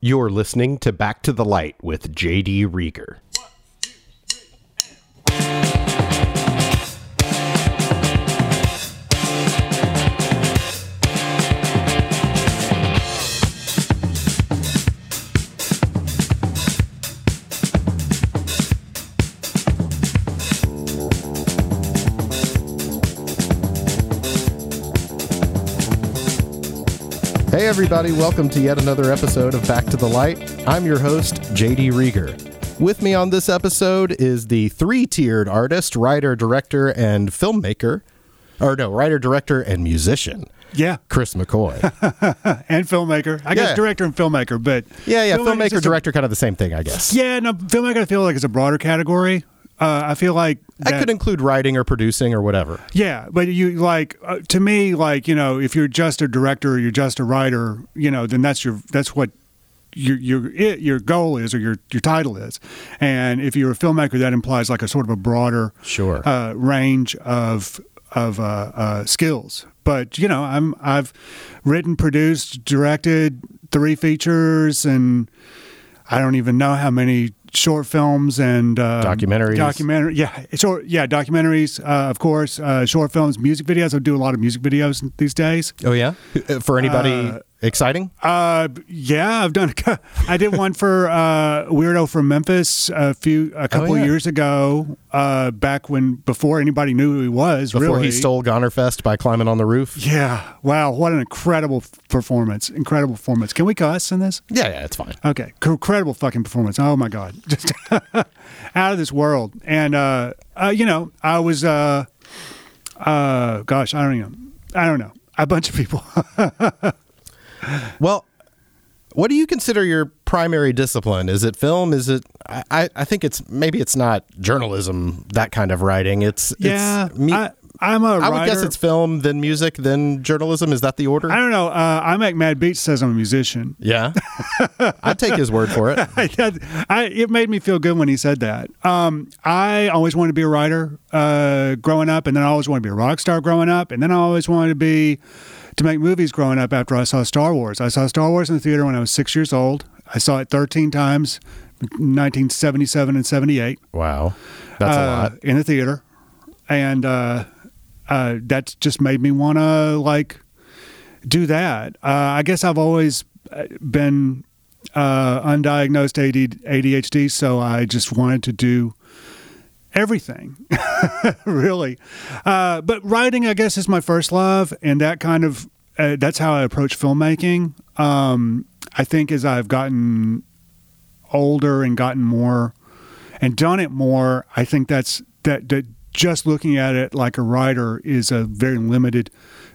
You're listening to Back to the Light with J.D. Reager. Hey everybody, welcome to yet another episode of Back to the Light. I'm your host, J.D. Reager. With me on this episode is the three-tiered artist, writer, director, and filmmaker. Or no, writer, director, and musician. Yeah. Chris McCoy. And filmmaker. I guess director and filmmaker, but... Yeah, filmmaker, director, kind of the same thing, I guess. Yeah, no, filmmaker I feel like is a broader category. I feel like... That could include writing or producing or whatever. Yeah, but you like to me, like, you know, if you're just a director or you're just a writer, you know, then that's what your goal is or your title is. And if you're a filmmaker, that implies like a sort of a broader range of skills. But, you know, I've written, produced, directed 3 features, and I don't even know how many short films and documentaries. Documentaries, of course. Short films, music videos. I do a lot of music videos these days. Oh yeah, for anybody exciting? Yeah, I've done. I did one for Weirdo from Memphis a couple years ago. Back before anybody knew who he was. Before he stole Gonerfest by climbing on the roof. Yeah. Wow. What an incredible performance! Incredible performance. Can we cuss in this? Yeah, it's fine. Okay. Incredible fucking performance. Oh my god. Just out of this world. And you know, I was gosh, I don't know. A bunch of people. Well, what do you consider your primary discipline? Is it film? Is it I think it's maybe it's not journalism, that kind of writing. I'm a writer. I would guess it's film, then music, then journalism. Is that the order? I don't know. I make Mad Beats says I'm a musician. Yeah. I'd take his word for it. It made me feel good when he said that. I always wanted to be a writer growing up, and then I always wanted to be a rock star growing up, and then I always wanted to make movies growing up after I saw Star Wars. I saw Star Wars in the theater when I was 6 years old. I saw it 13 times, 1977 and 78. Wow. That's a lot. In the theater. And that's just made me want to like do that. I guess I've always been undiagnosed ADHD, so I just wanted to do everything, really. But writing, I guess, is my first love, and that kind of that's how I approach filmmaking. I think as I've gotten older and gotten more and done it more, I think that just looking at it like a writer is a very limited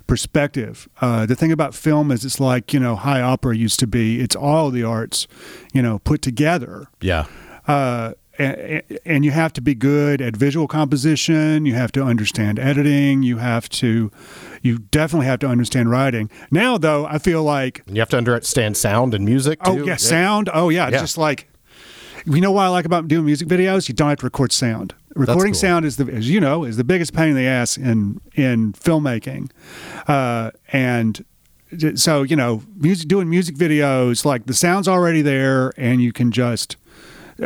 perspective. The thing about film is it's like, you know, high opera used to be. It's all the arts, you know, put together. Yeah. And you have to be good at visual composition. You have to understand editing. You definitely have to understand writing. Now, though, I feel like... You have to understand sound and music, too. Oh, yeah, sound. Oh, yeah. It's just like... You know what I like about doing music videos? You don't have to record sound. Recording sound is the biggest pain in the ass in filmmaking, and so you know doing music videos, like the sound's already there, and you can just go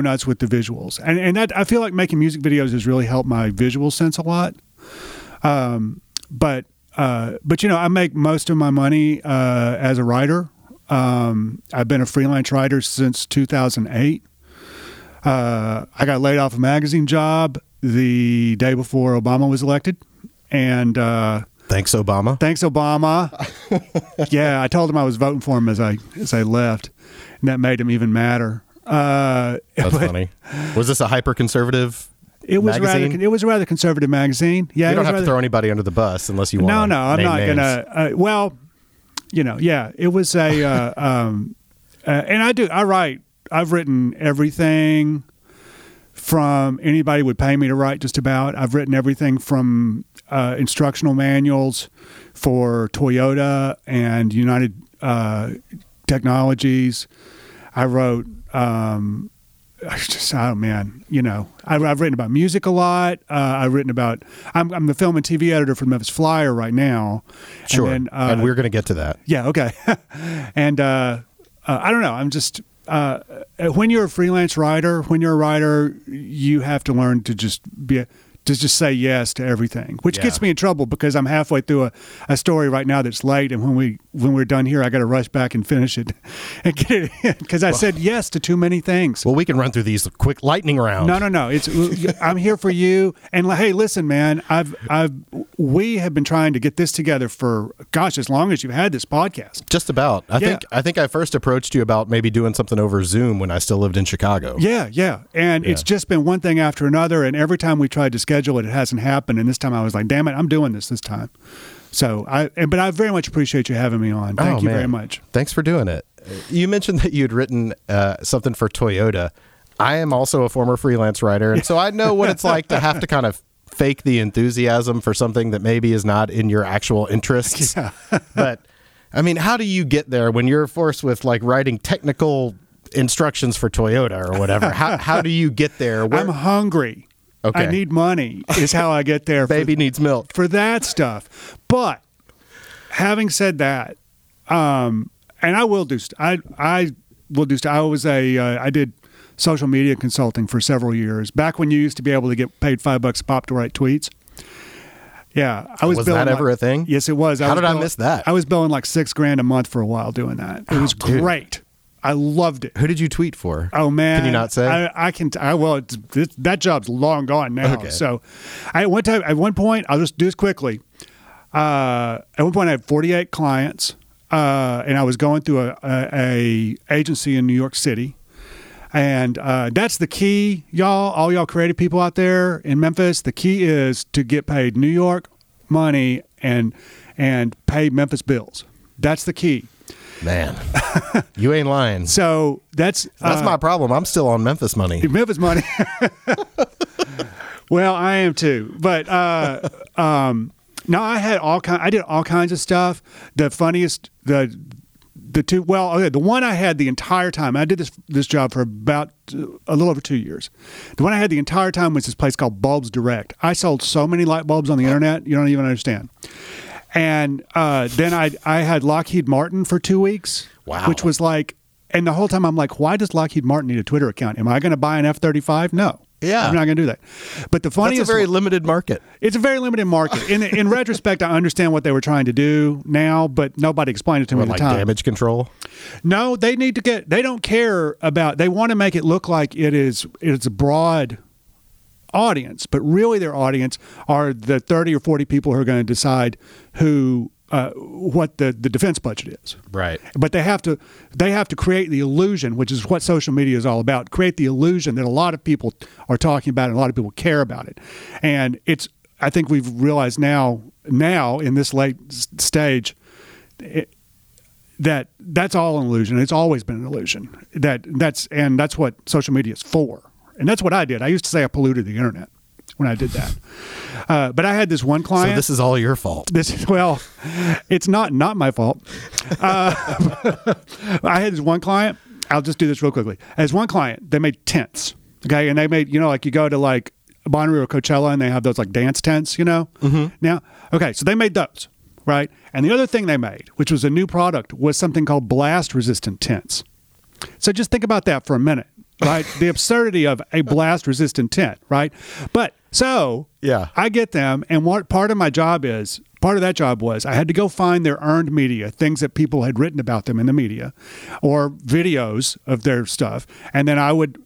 nuts with the visuals, and that I feel like making music videos has really helped my visual sense a lot. But you know I make most of my money as a writer. I've been a freelance writer since 2008. I got laid off a magazine job the day before Obama was elected, and thanks Obama. Yeah, I told him I was voting for him as I left, and that made him even madder. That's funny. Was this a hyper conservative? It was a rather conservative magazine. Yeah, you don't have to throw anybody under the bus unless you want. No, I'm not names. Gonna. Well, you know, yeah, it was a and I do. I write. I've written everything from anybody would pay me to write just about. I've written everything from instructional manuals for Toyota and United Technologies. I wrote, I've written about music a lot. I'm the film and TV editor for the Memphis Flyer right now. Sure, and we're going to get to that. Yeah, okay. And I don't know. I'm just, when you're a freelance writer, you have to learn to just be to just say yes to everything, which gets me in trouble because I'm halfway through a story right now that's late, and when we're done here, I got to rush back and finish it and get it in because I said yes to too many things. Well, we can run through these quick lightning round. No. It's I'm here for you. And hey, listen, man, we have been trying to get this together for as long as you've had this podcast. Just about. I think I first approached you about maybe doing something over Zoom when I still lived in Chicago. Yeah, and it's just been one thing after another, and every time we tried to schedule it hasn't happened, and this time I was like, damn it, I'm doing this time. So I very much appreciate you having me on. Thank you very much. Thanks for doing it. You mentioned that you'd written something for Toyota. I am also a former freelance writer, and so I know what it's like to have to kind of fake the enthusiasm for something that maybe is not in your actual interests. Yeah. But I mean, how do you get there when you're forced with like writing technical instructions for Toyota or whatever? How do you get there? I'm hungry. Okay. I need money is how I get there. Baby needs milk. For that stuff. But having said that, and I will do I was I did social media consulting for several years. Back when you used to be able to get paid $5 a pop to write tweets. Yeah. Was that ever a thing? Yes, it was. How did I miss that? I was billing like $6,000 a month for a while doing that. It was great. I loved it. Who did you tweet for? Oh man, can you not say? That job's long gone now. Okay. So, I'll just do this quickly. At one point, I had 48 clients, and I was going through a agency in New York City, and that's the key, y'all. All y'all creative people out there in Memphis, the key is to get paid New York money and pay Memphis bills. That's the key. Man, you ain't lying. So that's my problem. I'm still on Memphis money. Memphis money. Well, I am too. But no, I had I did all kinds of stuff. The funniest, the one I had the entire time. I did this job for about a little over 2 years. The one I had the entire time was this place called Bulbs Direct. I sold so many light bulbs on the internet, you don't even understand. And then I had Lockheed Martin for 2 weeks, wow. Which was like, and the whole time I'm like, why does Lockheed Martin need a Twitter account? Am I going to buy an F-35? No. Yeah. I'm not going to do that. But the funniest... That's a very limited market. It's a very limited market. In retrospect, I understand what they were trying to do now, but nobody explained it to me at the time. Like damage control? No, they need to get... They don't care about... They want to make it look like it's a broad... audience, but really their audience are the 30 or 40 people who are going to decide what the defense budget is. Right. But they have to create the illusion, which is what social media is all about, create the illusion that a lot of people are talking about and a lot of people care about it. And I think we've realized now in this late stage that's all an illusion. It's always been an illusion. That's what social media is for. And that's what I did. I used to say I polluted the internet when I did that. But I had this one client. So this is all your fault. It's not my fault. I had this one client. I'll just do this real quickly. As one client, they made tents. Okay. And they made, like you go to like Bonnaroo or Coachella and they have those like dance tents, Mm-hmm. Now, okay. So they made those, right? And the other thing they made, which was a new product, was something called blast resistant tents. So just think about that for a minute. Right? The absurdity of a blast-resistant tent, right? But, I get them, and part of that job was I had to go find their earned media, things that people had written about them in the media, or videos of their stuff, and then I would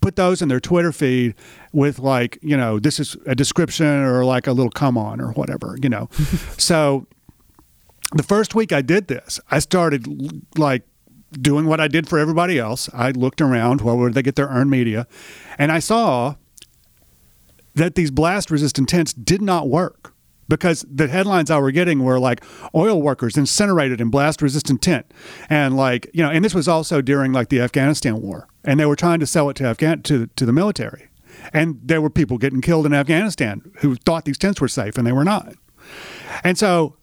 put those in their Twitter feed with like, this is a description or like a little come on or whatever, So, the first week I did this, I started like, doing what I did for everybody else. I looked around, where would they get their earned media? And I saw that these blast-resistant tents did not work because the headlines I were getting were like, oil workers incinerated in blast-resistant tent. And like, and this was also during like the Afghanistan war. And they were trying to sell it to the military. And there were people getting killed in Afghanistan who thought these tents were safe and they were not. And so...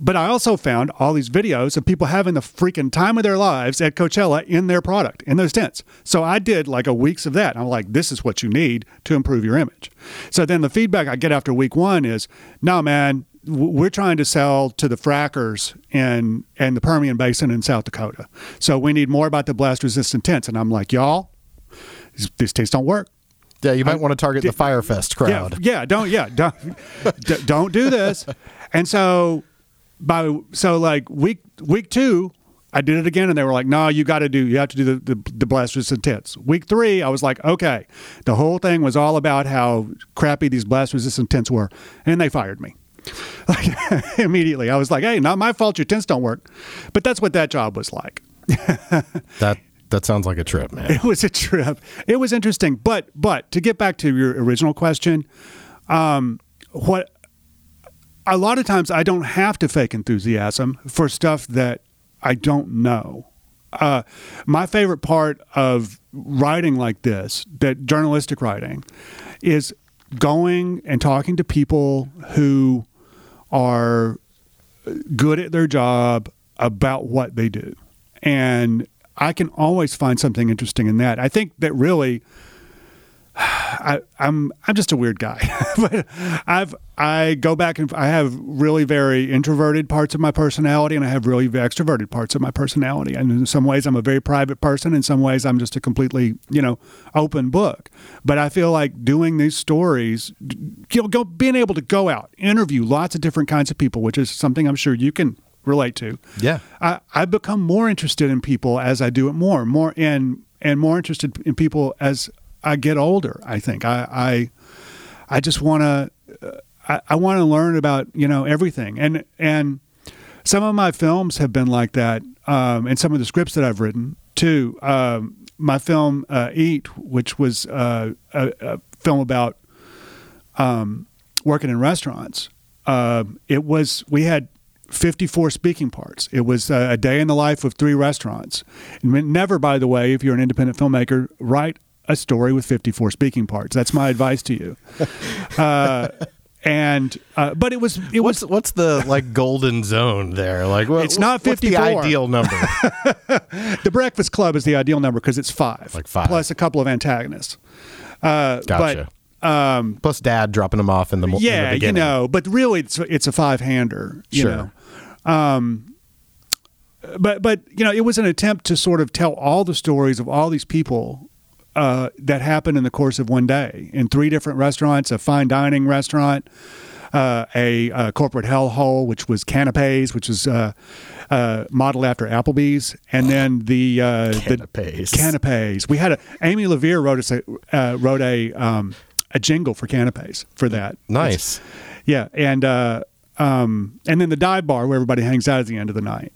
But I also found all these videos of people having the freaking time of their lives at Coachella in their product, in those tents. So I did like a week's of that. I'm like, this is what you need to improve your image. So then the feedback I get after week 1 is, no, man, we're trying to sell to the frackers in the Permian Basin in South Dakota. So we need more about the blast-resistant tents. And I'm like, y'all, these tents don't work. Yeah, you might want to target the Firefest crowd. Don't do this. And so like week two, I did it again, and they were like, "No, you have to do the blast resistant tents." Week three, I was like, "Okay." The whole thing was all about how crappy these blast resistant tents were, and they fired me like immediately. I was like, "Hey, not my fault. Your tents don't work." But that's what that job was like. That sounds like a trip, man. It was a trip. It was interesting, but to get back to your original question, what a lot of times I don't have to fake enthusiasm for stuff that I don't know. My favorite part of writing like this, that journalistic writing, is going and talking to people who are good at their job about what they do. And I can always find something interesting in that. I think that really, I'm just a weird guy, but I go back and I have really very introverted parts of my personality, and I have really extroverted parts of my personality. And in some ways, I'm a very private person. In some ways, I'm just a completely open book. But I feel like doing these stories, being able to go out, interview lots of different kinds of people, which is something I'm sure you can relate to. Yeah, I become more interested in people as I do it more and more interested in people as I get older. I think I just want to I want to learn about everything, and some of my films have been like that, and some of the scripts that I've written too. My film Eat, which was a film about working in restaurants, we had 54 speaking parts. It was a day in the life of 3 restaurants. And never, by the way, if you're an independent filmmaker, write a story with 54 speaking parts. That's my advice to you. But it was what's the golden zone there? Like, it's not 54. What's the ideal number? The Breakfast Club is the ideal number because it's 5. Like 5 plus a couple of antagonists. Gotcha. But, plus dad dropping them off in the morning. Yeah, in the beginning. But really it's a 5-hander. Sure. But it was an attempt to sort of tell all the stories of all these people that happened in the course of one day in 3 different restaurants: a fine dining restaurant, a corporate hellhole, which was Canapés, which is modeled after Applebee's, and then the Canapés. We had Amy Levere wrote a jingle for Canapés for that. Nice, and then the dive bar where everybody hangs out at the end of the night.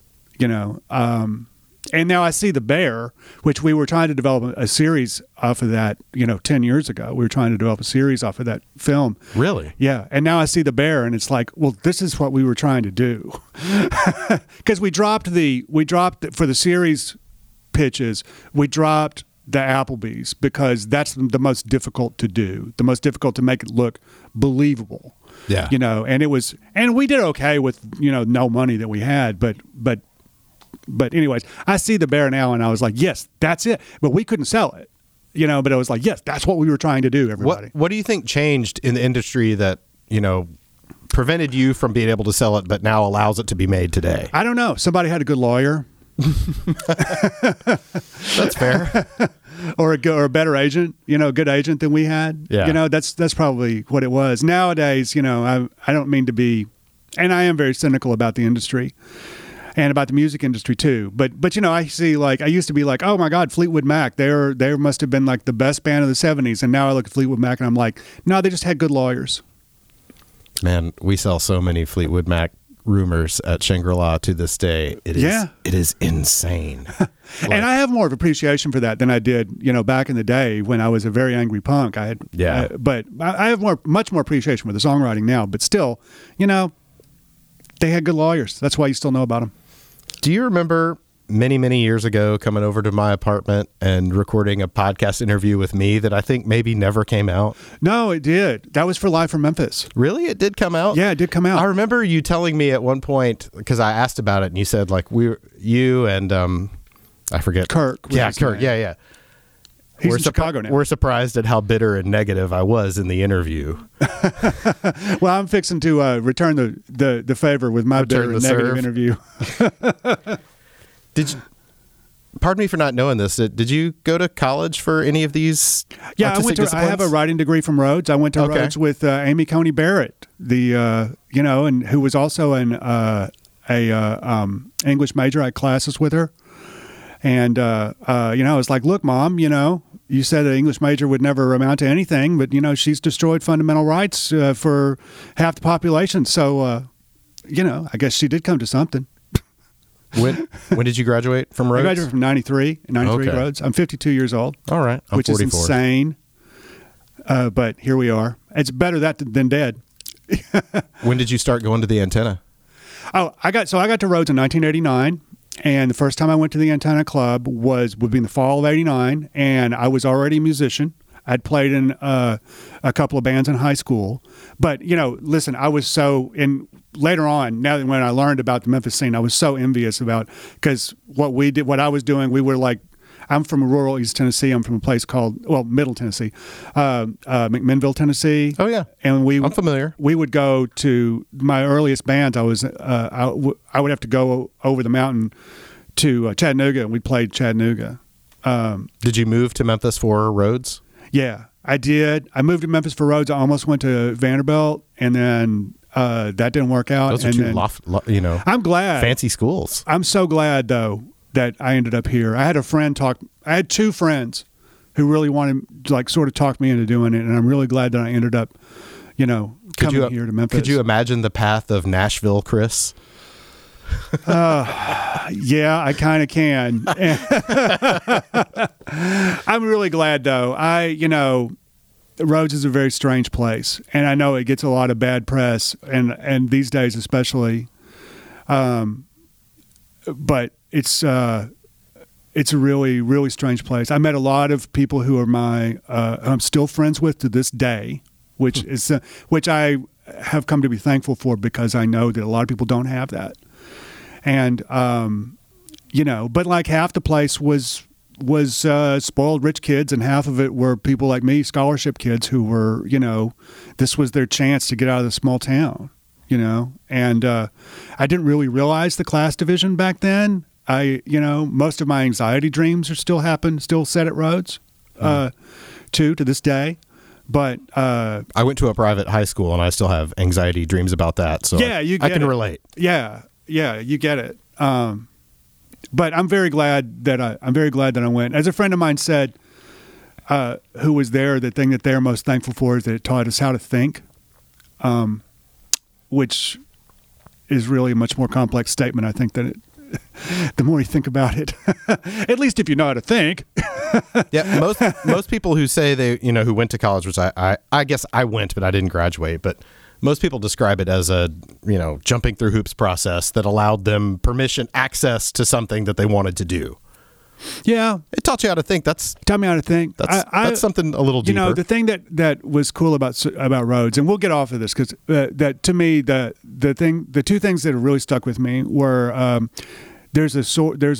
And now I see the bear, which we were trying to develop a series off of that, 10 years ago. We were trying to develop a series off of that film. Really? Yeah. And now I see the bear, and it's like, well, this is what we were trying to do. Because for the series pitches, we dropped the Applebee's because that's the most difficult to do, the most difficult to make it look believable. Yeah. And we did okay with, no money that we had, but anyways, I see the bear now, and I was like, yes, that's it. But we couldn't sell it, but I was like, yes, that's what we were trying to do, everybody. What do you think changed in the industry that, prevented you from being able to sell it, but now allows it to be made today? I don't know. Somebody had a good lawyer. That's fair. or a better agent, a good agent than we had. Yeah. That's probably what it was. Nowadays, I don't mean to be, and I am very cynical about the industry. And about the music industry too, but I see, I used to be like, oh my God, Fleetwood Mac, they must have been the best band of the '70s, and now I look at Fleetwood Mac and I'm like, no, they just had good lawyers. Man, we sell so many Fleetwood Mac rumors at Shangri-La to this day. It is insane. And I have more of appreciation for that than I did, back in the day when I was a very angry punk. But I have much more appreciation for the songwriting now. But still, they had good lawyers. That's why you still know about them. Do you remember many, many years ago coming over to my apartment and recording a podcast interview with me that I think maybe never came out? No, it did. That was for Live from Memphis. Really? It did come out? Yeah, it did come out. I remember you telling me at one point, because I asked about it, and you said, you and I forget. Kirk. Yeah, Kirk. Name. Yeah, yeah. He's in Chicago now. We're surprised at how bitter and negative I was in the interview. Well, I'm fixing to return the favor with my bitter and negative interview. Pardon me for not knowing this. Did you go to college for any of these? Yeah, I have a writing degree from Rhodes. I went to Rhodes with Amy Coney Barrett, and who was also an English major. I had classes with her. And, I was like, look, Mom, you said an English major would never amount to anything, but, she's destroyed fundamental rights for half the population. So, I guess she did come to something. When did you graduate from Rhodes? I graduated from 93 okay. Rhodes. I'm 52 years old. All right. I'm 44. Which is insane. But here we are. It's better that than dead. When did you start going to the Antenna? Oh, I got to Rhodes in 1989. And the first time I went to the Antenna Club would be in the fall of 89, and I was already a musician. I'd played in a couple of bands in high school. But, I was later on, now that when I learned about the Memphis scene, I was so envious about, because what I was doing, we were like, I'm from rural East Tennessee. I'm from a place called, Middle Tennessee, McMinnville, Tennessee. Oh, yeah. And I'm familiar. We would go to my earliest bands. I was, I would have to go over the mountain to Chattanooga, and we played Chattanooga. Did you move to Memphis for Rhodes? Yeah, I did. I moved to Memphis for Rhodes. I almost went to Vanderbilt, and then that didn't work out. Those are two I'm glad. Fancy schools. I'm so glad, though, that I ended up here. I had two friends who really wanted to talk me into doing it, and I'm really glad that I ended up, coming here to Memphis. Could you imagine the path of Nashville, Chris? Yeah, I kind of can. I'm really glad, though. Rhodes is a very strange place, and I know it gets a lot of bad press, and these days especially. But it's a really, really strange place. I met a lot of people who are I'm still friends with to this day, which is which I have come to be thankful for, because I know that a lot of people don't have that. And but like half the place was spoiled rich kids, and half of it were people like me, scholarship kids who were, this was their chance to get out of the small town, and I didn't really realize the class division back then. I, most of my anxiety dreams are still set at Rhodes, to this day. But I went to a private high school, and I still have anxiety dreams about that. So yeah, I can relate. Yeah, you get it. But I'm very glad that I went. As a friend of mine said, who was there, the thing that they're most thankful for is that it taught us how to think, which is really a much more complex statement, I think, than it. The more you think about it, at least if you know how to think. Yeah, most people who say they who went to college, which I guess I went, but I didn't graduate. But most people describe it as a jumping through hoops process that allowed them access to something that they wanted to do. Yeah, it taught you how to think. Taught me how to think. That's something a little deeper. The thing that was cool about Rhodes, and we'll get off of this, because that to me the two things that have really stuck with me were there's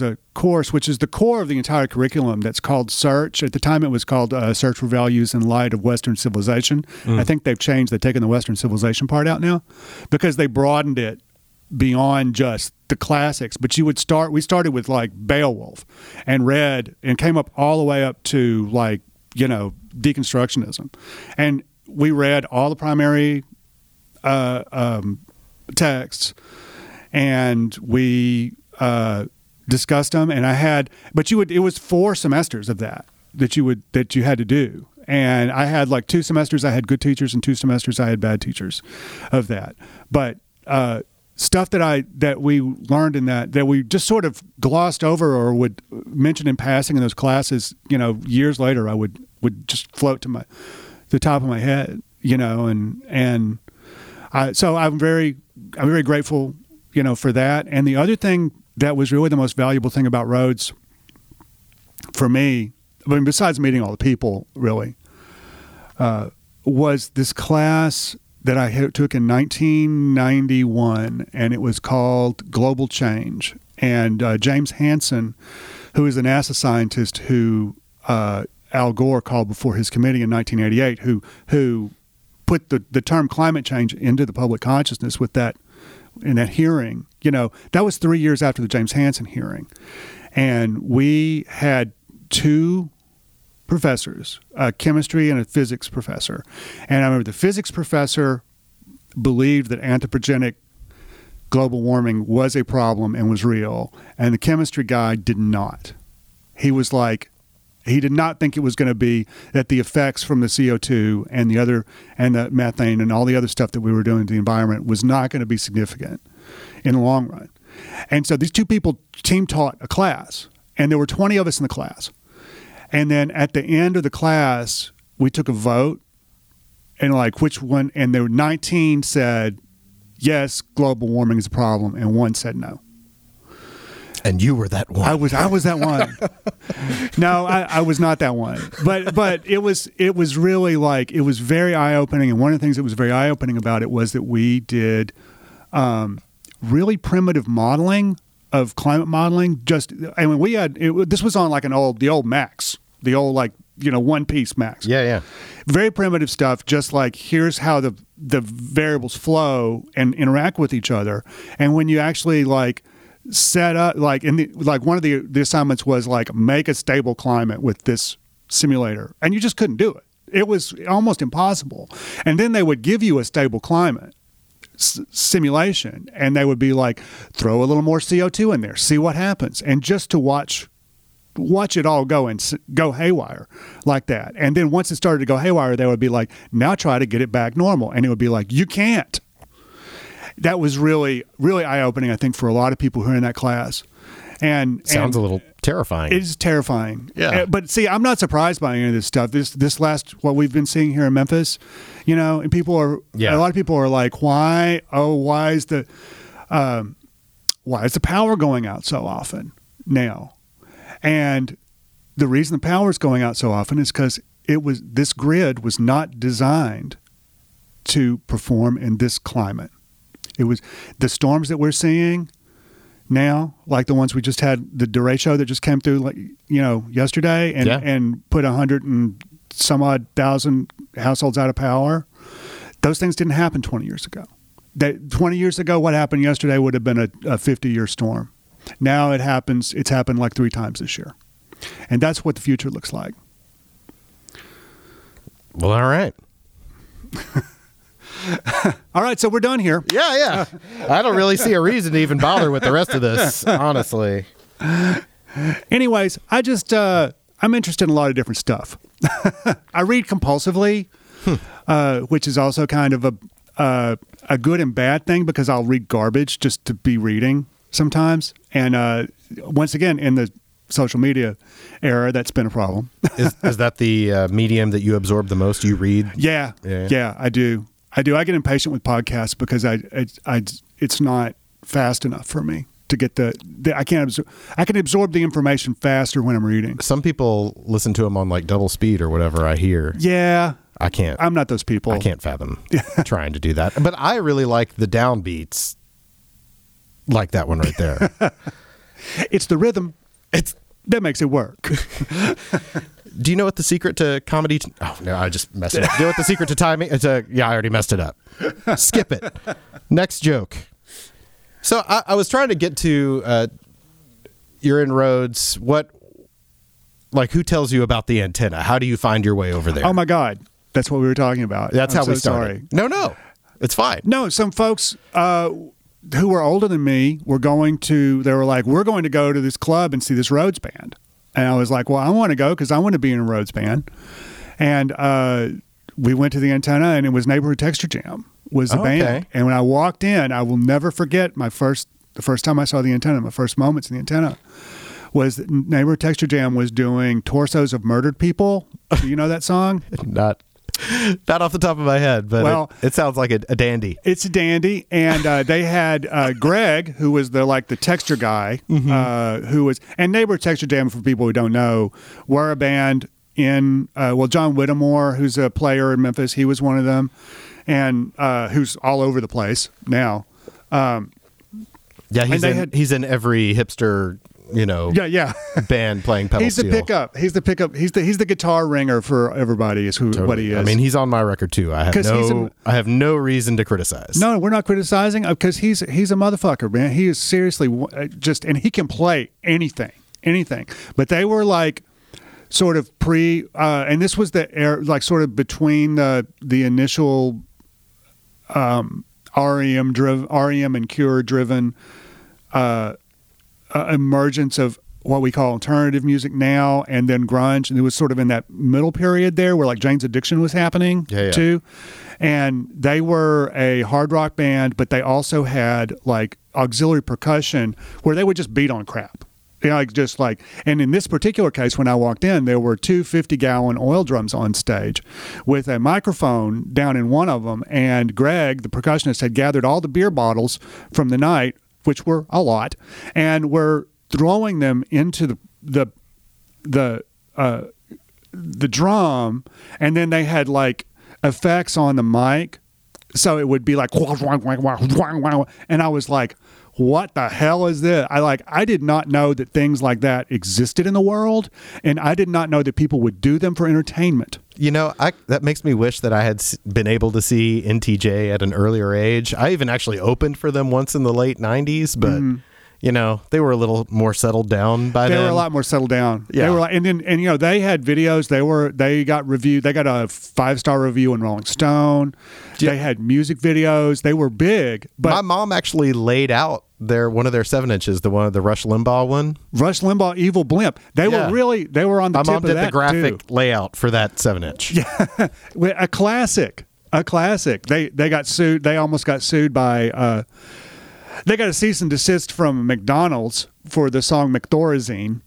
a course which is the core of the entire curriculum that's called Search. At the time, it was called Search for Values in Light of Western Civilization. I think they've changed. They've taken the Western Civilization part out now because they broadened it beyond just the classics. But we started with like Beowulf and read and came up all the way up to deconstructionism. And we read all the primary texts, and we discussed them. And it was 4 semesters of that you had to do. And I had 2 semesters, I had good teachers, and 2 semesters I had bad teachers of that. But, stuff that we learned in that we just sort of glossed over or would mention in passing in those classes, years later, I would just float to the top of my head, so I'm very grateful, for that. And the other thing that was really the most valuable thing about Rhodes for me, I mean, besides meeting all the people really, was this class that I took in 1991, and it was called Global Change. And James Hansen, who is a NASA scientist who Al Gore called before his committee in 1988, who put the term climate change into the public consciousness with that, in that hearing. You know, that was 3 years after the James Hansen hearing. And we had two professors, a chemistry and a physics professor. And I remember the physics professor believed that anthropogenic global warming was a problem and was real. And the chemistry guy did not. He was like, he did not think it was going to be that the effects from the CO2 and the other, and the methane and all the other stuff that we were doing to the environment was not going to be significant in the long run. And so these two people team taught a class, and there were 20 of us in the class. And then at the end of the class, we took a vote, and like which one, and there were 19 said, yes, global warming is a problem, and one said no. And you were that one. I was that one. No, I was not that one. But it was really like, it was very eye-opening. And one of the things that was very eye-opening about it was that we did really primitive modeling of climate modeling. Just, I mean, we had, this was on like the old Max, the old like, you know, one-piece Max. Yeah, yeah. Very primitive stuff, just like here's how the variables flow and interact with each other. And when you actually like set up, like in the, like one of the assignments was like make a stable climate with this simulator, and you just couldn't do it. It was almost impossible. And then they would give you a stable climate simulation, and they would be like, throw a little more CO2 in there, see what happens, and just to watch it all go and go haywire like that. And then once it started to go haywire, they would be like, now try to get it back normal. And it would be like, you can't. That was really, really eye-opening, I think, for a lot of people who are in that class. And sounds a little terrifying. It is terrifying. Yeah. But see, I'm not surprised by any of this stuff. This last, what we've been seeing here in Memphis, you know, and people are, a lot of people are like, why is the power going out so often now? And the reason the power is going out so often is because this grid was not designed to perform in this climate. It was the storms that we're seeing now, like the ones we just had, the derecho that just came through, like, you know, yesterday, and put 100,000+ households out of power. Those things didn't happen 20 years ago. 20 years ago, what happened yesterday would have been a 50-year storm. Now it happens. It's happened like 3 times this year, and that's what the future looks like. Well, all right. All right, so we're done here. Yeah, yeah. I don't really see a reason to even bother with the rest of this, honestly. Anyways, I just, I'm interested in a lot of different stuff. I read compulsively, which is also kind of a good and bad thing, because I'll read garbage just to be reading sometimes. And once again, in the social media era, that's been a problem. Is that the medium that you absorb the most? You read? Yeah, I do. I get impatient with podcasts because it's not fast enough for me to get the I can absorb the information faster when I'm reading. Some people listen to them on like double speed or whatever, I hear. Yeah. I can't. I'm not those people. I can't fathom trying to do that. But I really like the downbeats, like that one right there. It's the rhythm. That makes it work. Do you know what the secret to comedy? Oh, no, I just messed it up. Do you know what the secret to timing? Yeah, I already messed it up. Skip it. Next joke. So I was trying to get to, you're in Rhodes. What, like, who tells you about the antenna? How do you find your way over there? Oh, my God. That's what we were talking about. That's I'm how so we started. Sorry. No. It's fine. No, some folks who were older than me we're going to go to this club and see this Rhodes band. And I was like, well, I want to go because I want to be in a Rhodes band. And we went to the antenna, and it was Neighborhood Texture Jam was the band. Okay. And when I walked in, I will never forget the first time I saw the antenna, my first moments in the antenna, was that Neighborhood Texture Jam was doing Torsos of Murdered People. Do you know that song? Not off the top of my head, but well, it sounds like a dandy. It's a dandy, and they had Greg, who was the texture guy, and Neighborhood Texture Jam, for people who don't know, were a band in, John Whittemore, who's a player in Memphis, he was one of them, and who's all over the place now. Yeah, he's in every hipster you know, band playing pedal steel. He's the pickup. He's the guitar ringer for everybody is who totally. What he is. I mean, he's on my record too. I have no reason to criticize. No, we're not criticizing because he's a motherfucker, man. He is seriously just, and he can play anything. But they were like sort of and this was the era, like sort of between the initial R.E.M. and Cure driven emergence of what we call alternative music now, and then grunge, and it was sort of in that middle period there where like Jane's Addiction was happening too, and they were a hard rock band, but they also had like auxiliary percussion where they would just beat on crap. You know, like just like, and in this particular case, when I walked in, there were two 50-gallon oil drums on stage with a microphone down in one of them. And Greg, the percussionist, had gathered all the beer bottles from the night, which were a lot, and were throwing them into the drum. And then they had like effects on the mic, so it would be like, and I was like, what the hell is this? I did not know that things like that existed in the world, and I did not know that people would do them for entertainment. You know, that makes me wish that I had been able to see NTJ at an earlier age. I even actually opened for them once in the late 90s, but you know, they were a little more settled down by then. They were a lot more settled down. Yeah. They were like, and you know, they had videos. They got reviewed. They got a 5-star review in Rolling Stone. Yeah. They had music videos. They were big. But my mom actually laid out one of their 7-inches, the Rush Limbaugh one. Rush Limbaugh, Evil Blimp. They were on the tip of that. My mom did the graphic layout for that 7-inch. Yeah, a classic. They got sued. They almost got sued by. They got a cease and desist from McDonald's for the song McThorazine,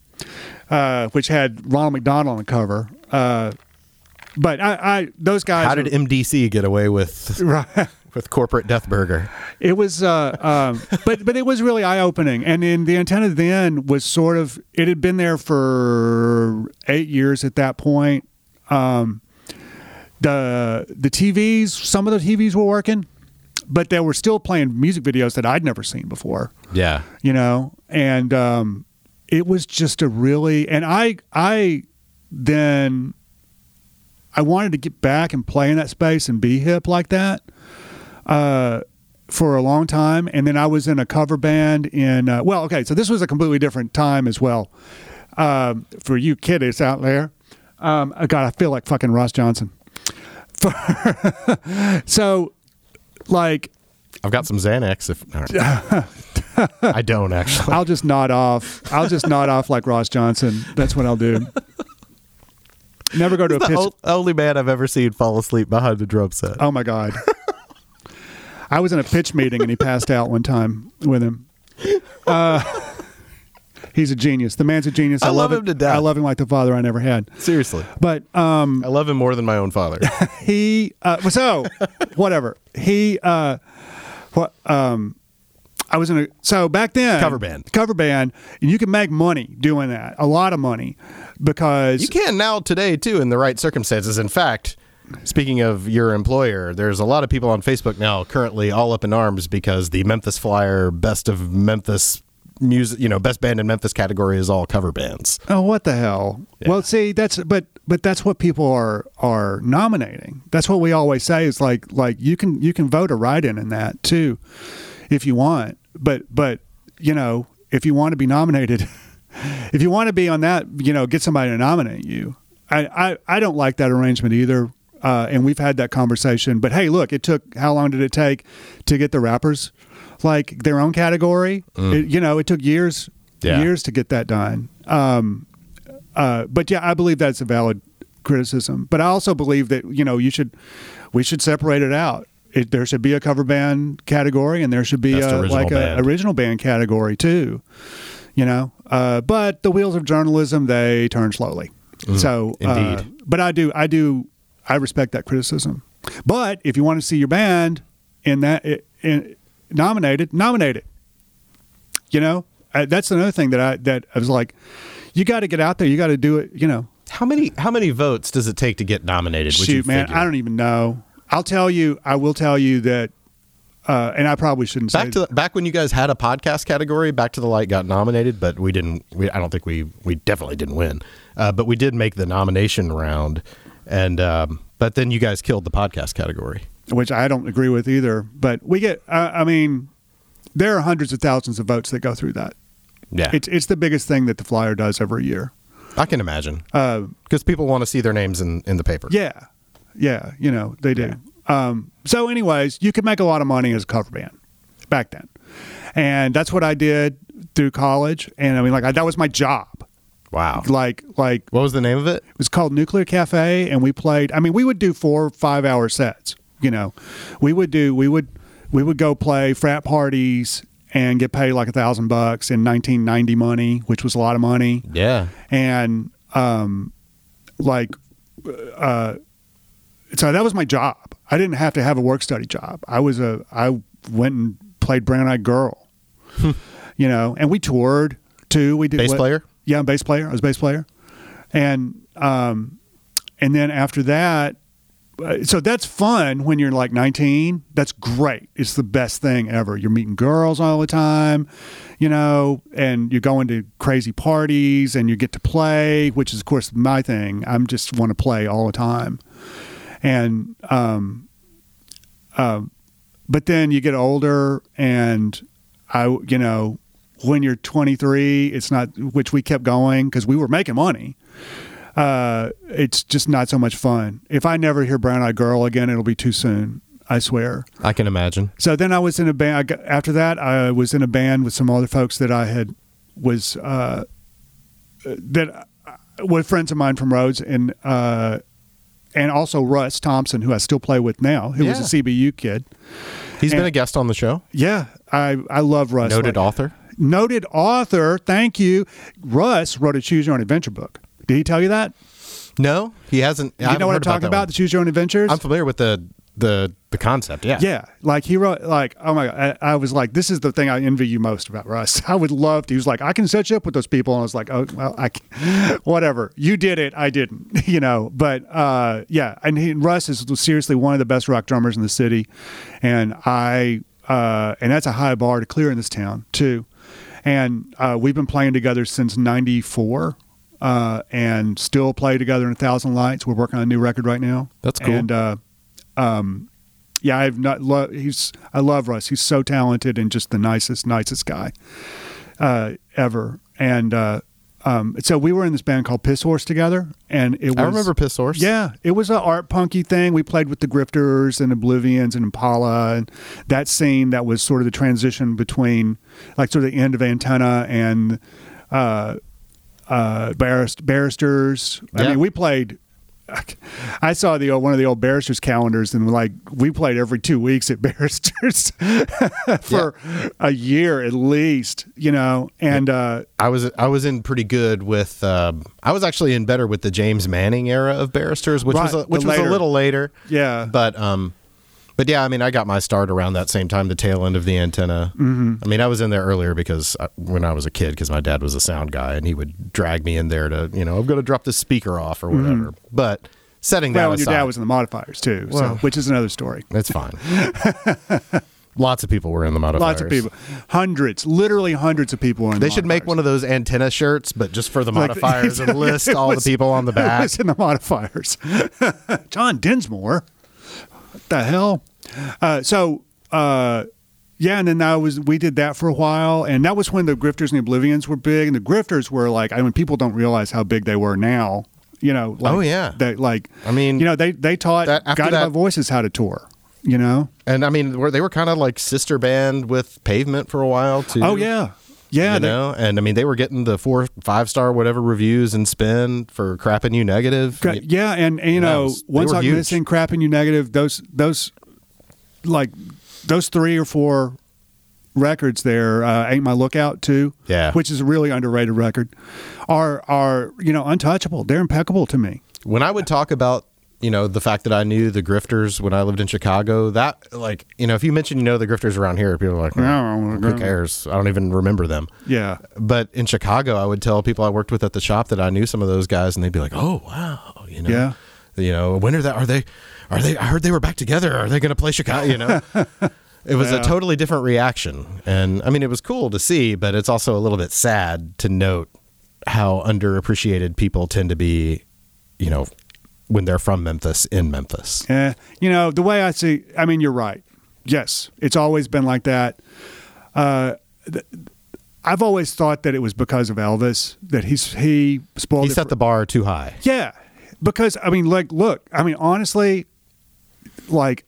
which had Ronald McDonald on the cover. But those guys. How did MDC get away with corporate death burger? It was, but it was really eye opening. And in the Antenna then was sort of, it had been there for 8 years at that point. The TVs, some of the TVs were working, but they were still playing music videos that I'd never seen before. Yeah. You know, and it was just a really, and I wanted to get back and play in that space and be hip like that for a long time. And then I was in a cover band so this was a completely different time as well. For you kiddies out there. God, I feel like fucking Ross Johnson. So, like, I've got some Xanax. I don't actually. I'll just nod off. Like Ross Johnson. That's what I'll do. Never go to a pitch. Only man I've ever seen fall asleep behind the drum set. Oh my God! I was in a pitch meeting and he passed out one time with him. He's a genius. The man's a genius. I love him to death. I love him like the father I never had. Seriously. But I love him more than my own father. Whatever. So back then, cover band, and you can make money doing that. A lot of money, because you can now today too in the right circumstances. In fact, speaking of your employer, there's a lot of people on Facebook now currently all up in arms because the Memphis Flyer Best of Memphis music, you know, best band in Memphis category is all cover bands. Oh, what the hell? Yeah. Well, see, but that's what people are nominating. That's what we always say is like you can vote a write-in in that too, if you want. But you know, if you want to be nominated, if you want to be on that, you know, get somebody to nominate you. I don't like that arrangement either. And we've had that conversation. But hey, look, how long did it take to get the rappers like their own category? It took years to get that done. But yeah, I believe that's a valid criticism, but I also believe that, you know, we should separate it out. There should be a cover band category and there should be original band category too, you know, but the wheels of journalism, they turn slowly. So, indeed. But I respect that criticism, but if you want to see your band in that, nominated. You know, that's another thing that I was like, you got to get out there. You got to do it. You know, how many votes does it take to get nominated? Shoot, man, I don't even know. I will tell you that And I probably shouldn't back say to the, back when you guys had a podcast category. Back to the Light got nominated, but we didn't. I don't think we definitely didn't win. But we did make the nomination round, and but then you guys killed the podcast category, which I don't agree with either. But we get. I mean, there are hundreds of thousands of votes that go through that. Yeah, it's the biggest thing that the Flyer does every year. I can imagine because people want to see their names in the paper. Yeah, yeah, you know they do. Yeah. So anyways, you could make a lot of money as a cover band back then. And that's what I did through college. And I mean, like, that was my job. Wow. Like. What was the name of it? It was called Nuclear Cafe. And we played, I mean, we would do 4 5-hour sets, you know, we would go play frat parties and get paid like $1,000 in 1990 money, which was a lot of money. Yeah. And, so that was my job. I didn't have to have a work study job. I went and played Brown Eyed Girl, you know, and we toured too. We did bass player. Yeah, I'm bass player. I was bass player, and then after that, so that's fun when you're like 19. That's great. It's the best thing ever. You're meeting girls all the time, you know, and you're going to crazy parties and you get to play, which is of course my thing. I'm just want to play all the time. And, but then you get older and you know, when you're 23, it's not, which we kept going cause we were making money. It's just not so much fun. If I never hear Brown Eyed Girl again, it'll be too soon. I swear. I can imagine. So then I was in a band. After that, I was in a band with some other folks that I had that were friends of mine from Rhodes and also Russ Thompson, who I still play with now, who was a CBU kid. He's been a guest on the show. Yeah. I love Russ. Noted author. Thank you. Russ wrote a Choose Your Own Adventure book. Did he tell you that? No, he hasn't. You know what I'm talking about? The Choose Your Own Adventures? I'm familiar with the concept, yeah. Yeah. Like he wrote, like, oh my God. I was like, this is the thing I envy you most about Russ. I would love to. He was like, I can set you up with those people. And I was like, oh, well, whatever. You did it. I didn't, you know. But yeah. And Russ is seriously one of the best rock drummers in the city. And and that's a high bar to clear in this town, too. And we've been playing together since 94. And still play together in 1,000 Lights. We're working on a new record right now. That's cool. And, yeah, I love Russ. He's so talented and just the nicest guy, ever. And, so we were in this band called Piss Horse together, and I remember Piss Horse. Yeah. It was an art punky thing. We played with the Grifters and Oblivians and Impala and that scene that was sort of the transition between like sort of the end of Antenna and, Barristers. Yeah. I mean, we played. I saw one of the old Barristers calendars, and like we played every 2 weeks at Barristers for a year at least, you know. And I was in pretty good with. I was actually in better with the James Manning era of Barristers, which was a little later. Yeah, but yeah, I mean, I got my start around that same time, the tail end of the Antenna. Mm-hmm. I mean, I was in there earlier when I was a kid, because my dad was a sound guy and he would drag me in there to, you know, I'm going to drop this speaker off or whatever. Mm-hmm. But setting that aside. Your dad was in the Modifiers too, which is another story. That's fine. Lots of people were in the Modifiers. Lots of people. Hundreds. Literally hundreds of people were in the Modifiers. They should make one of those Antenna shirts, but just for the Modifiers and list all the people on the back. It was in the Modifiers. John Densmore. What the hell? And then we did that for a while, and that was when the Grifters and the Oblivians were big, and the Grifters were like, I mean, people don't realize how big they were now, you know. Like, oh yeah, they, like, I mean, you know, they taught Guided by Voices how to tour, you know. And I mean, they were kind of like sister band with Pavement for a while too. Oh yeah. Yeah, you know, and I mean, they were getting the 4-5-star whatever reviews and Spin for Crappin' You Negative. Yeah, and you know, once I'm missing Crappin' You Negative, those 3 or 4 records there, Ain't My Lookout too, yeah, which is a really underrated record, are you know, untouchable. They're impeccable to me. When I would talk about, you know, the fact that I knew the Grifters when I lived in Chicago, that, like, you know, if you mention, you know, the Grifters around here, people are like, who cares? I don't even remember them. Yeah. But in Chicago, I would tell people I worked with at the shop that I knew some of those guys, and they'd be like, oh, wow. You know, yeah. You know, when are they, I heard they were back together. Are they going to play Chicago? You know? It was a totally different reaction. And I mean, it was cool to see, but it's also a little bit sad to note how underappreciated people tend to be, you know, when they're from Memphis, in Memphis. Yeah. You know, the way I see, I mean, you're right. Yes. It's always been like that. I've always thought that it was because of Elvis that he spoiled. He set the bar too high. Yeah. Because, I mean, like, look, I mean, honestly, like,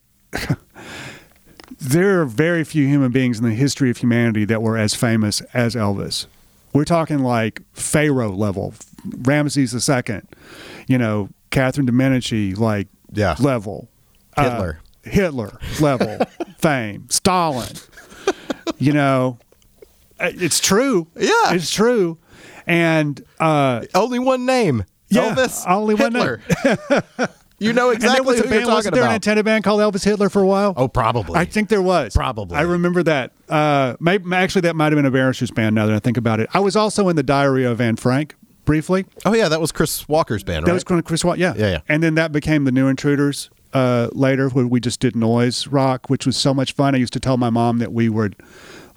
there are very few human beings in the history of humanity that were as famous as Elvis. We're talking like Pharaoh level, Ramesses II, you know, Catherine de Medici, like, yeah, level. Hitler level fame. Stalin, you know. It's true. Yeah. It's true. And only one name. Yeah, Elvis, only Hitler. One name. You know exactly who you're talking about. Wasn't there an Antenna band called Elvis Hitler for a while? Oh, probably. I think there was. Probably. I remember that. Maybe, actually, that might have been a Barristers band now that I think about it. I was also in the Diary of Anne Frank briefly. Oh, yeah. That was Chris Walker's band, right? That was Chris Walker, yeah. Yeah. And then that became the New Intruders later, where we just did noise rock, which was so much fun. I used to tell my mom that we were...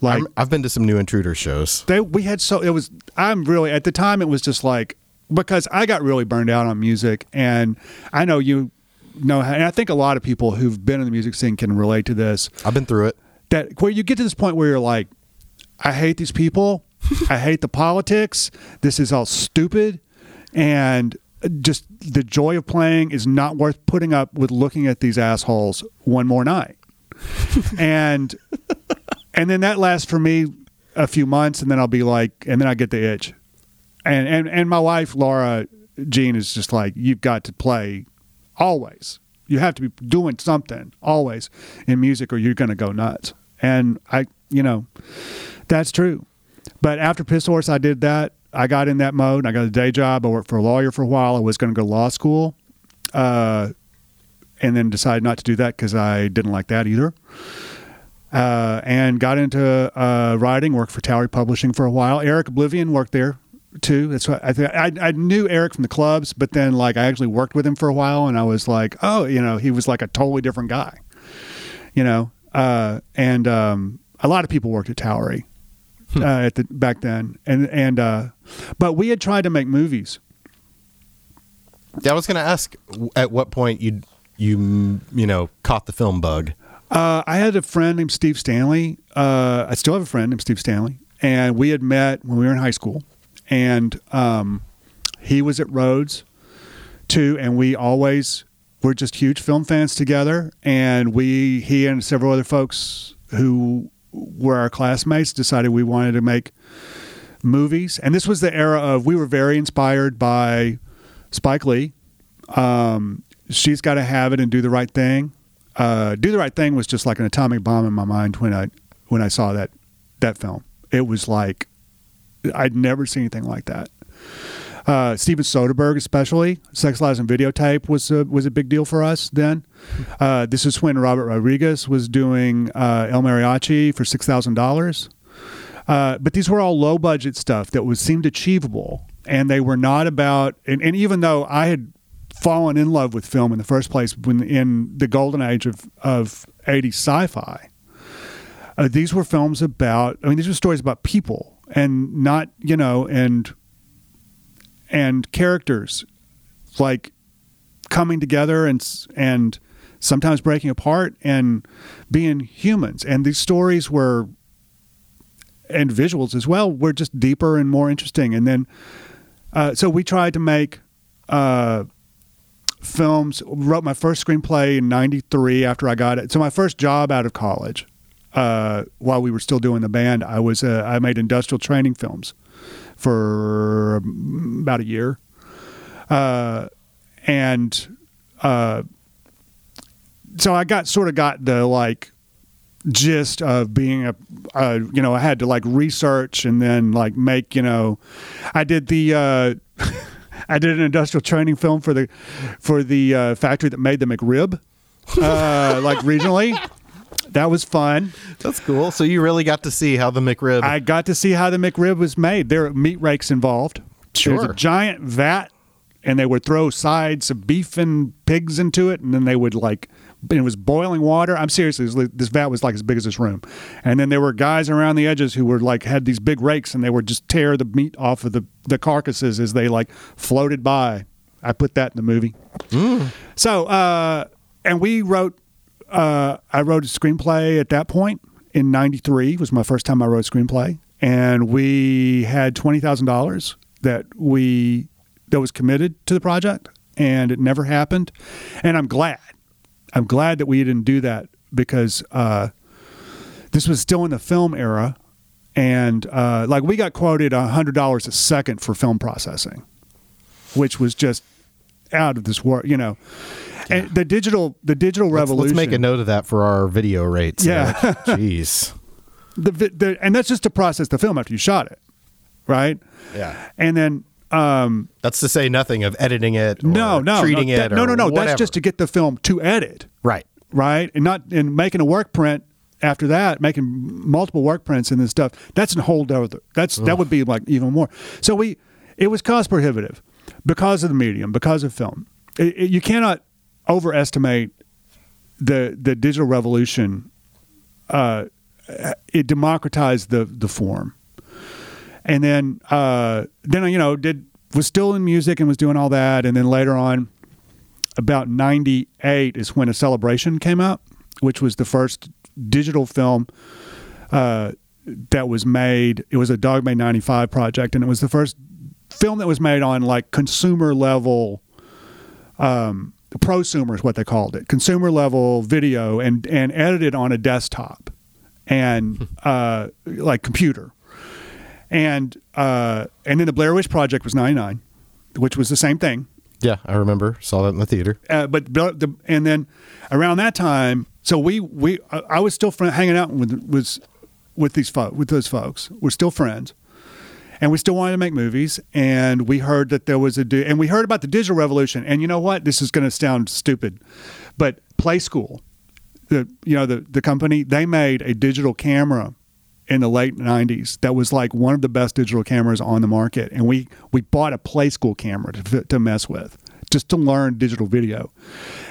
Like, I've been to some New Intruder shows. At the time it was just like, because I got really burned out on music, and I know and I think a lot of people who've been in the music scene can relate to this. I've been through it. That where you get to this point where you're like, I hate these people, I hate the politics, this is all stupid, and just the joy of playing is not worth putting up with looking at these assholes one more night. And then that lasts for me a few months, and then I'll be like, and then I get the itch. And my wife, Laura Jean, is just like, you've got to play always. You have to be doing something always in music or you're going to go nuts. And I, you know, that's true. But after Piss Horse, I did that. I got in that mode. I got a day job. I worked for a lawyer for a while. I was going to go to law school, and then decided not to do that because I didn't like that either. And got into writing, worked for Towery Publishing for a while. Eric Oblivian worked there, too. That's what I knew Eric from the clubs, but then like I actually worked with him for a while, and I was like, oh, you know, he was like a totally different guy, you know. A lot of people worked at Towery back then, and but we had tried to make movies. Yeah, I was going to ask at what point you know caught the film bug. I had a friend named Steve Stanley. I still have a friend named Steve Stanley. And we had met when we were in high school. And he was at Rhodes, too. And we always were just huge film fans together. And he and several other folks who were our classmates decided we wanted to make movies. And this was the era of, we were very inspired by Spike Lee. She's Got to Have It and Do the Right Thing. Do the Right Thing was just like an atomic bomb in my mind when I saw that film. It was like I'd never seen anything like that. Steven Soderbergh, especially Sex, Lies, and Videotape was a big deal for us then. This is when Robert Rodriguez was doing El Mariachi for $6,000. But these were all low budget stuff that seemed achievable, and they were not about. And even though I had fallen in love with film in the first place in the golden age of 80s sci-fi. These were films about, I mean, these were stories about people and not, you know, and characters like coming together and sometimes breaking apart and being humans. And these stories were, and visuals as well, were just deeper and more interesting. And then, so we tried to make, films, wrote my first screenplay in 93 after I got it. So my first job out of college, while we were still doing the band, I made industrial training films for about a year. So I got the like gist of being you know, I had to like research and then like make, you know, I did an industrial training film for the factory that made the McRib, like regionally. That was fun. That's cool. So you really got to see how the McRib. I got to see how the McRib was made. There are meat rakes involved. Sure. There's a giant vat, and they would throw sides of beef and pigs into it, and then they would like and it was boiling water. I'm serious. This vat was like as big as this room. And then there were guys around the edges who were like, had these big rakes, and they would just tear the meat off of the carcasses as they like floated by. I put that in the movie. Mm. So, and we wrote, I wrote a screenplay at that point in 93. It was my first time I wrote a screenplay. And we had $20,000 that was committed to the project, and it never happened. And I'm glad. I'm glad that we didn't do that, because this was still in the film era, and like we got quoted $100 a second for film processing, which was just out of this world, you know. Yeah. And the digital revolution. Let's make a note of that for our video rates. Yeah, jeez. And that's just to process the film after you shot it, right? Yeah. And then that's to say nothing of editing it. Or treating it. No. Whatever. That's just to get the film to edit. Right. Right. And not in making a work print. After that, making multiple work prints and this stuff. That's a whole other. That would be like even more. So it was cost prohibitive because of the medium, because of film. You cannot overestimate the digital revolution. It democratized the form, and then you know was still in music and was doing all that, and then later on, about 98 is when A Celebration came out, which was the first digital film that was made. It was a Dog Made 95 project, and it was the first film that was made on like consumer level. Prosumer is what they called it, consumer level video, and edited on a desktop. And like computer, and then the Blair Witch Project was 99, which was the same thing. Yeah, I remember, saw that in the theater. And then around that time, so I was still hanging out with those folks. We're still friends, and we still wanted to make movies. And we heard that there was and we heard about the digital revolution. And you know what? This is going to sound stupid, but Play School. The company, they made a digital camera in the late 90s that was like one of the best digital cameras on the market, and we bought a Play School camera to mess with, just to learn digital video.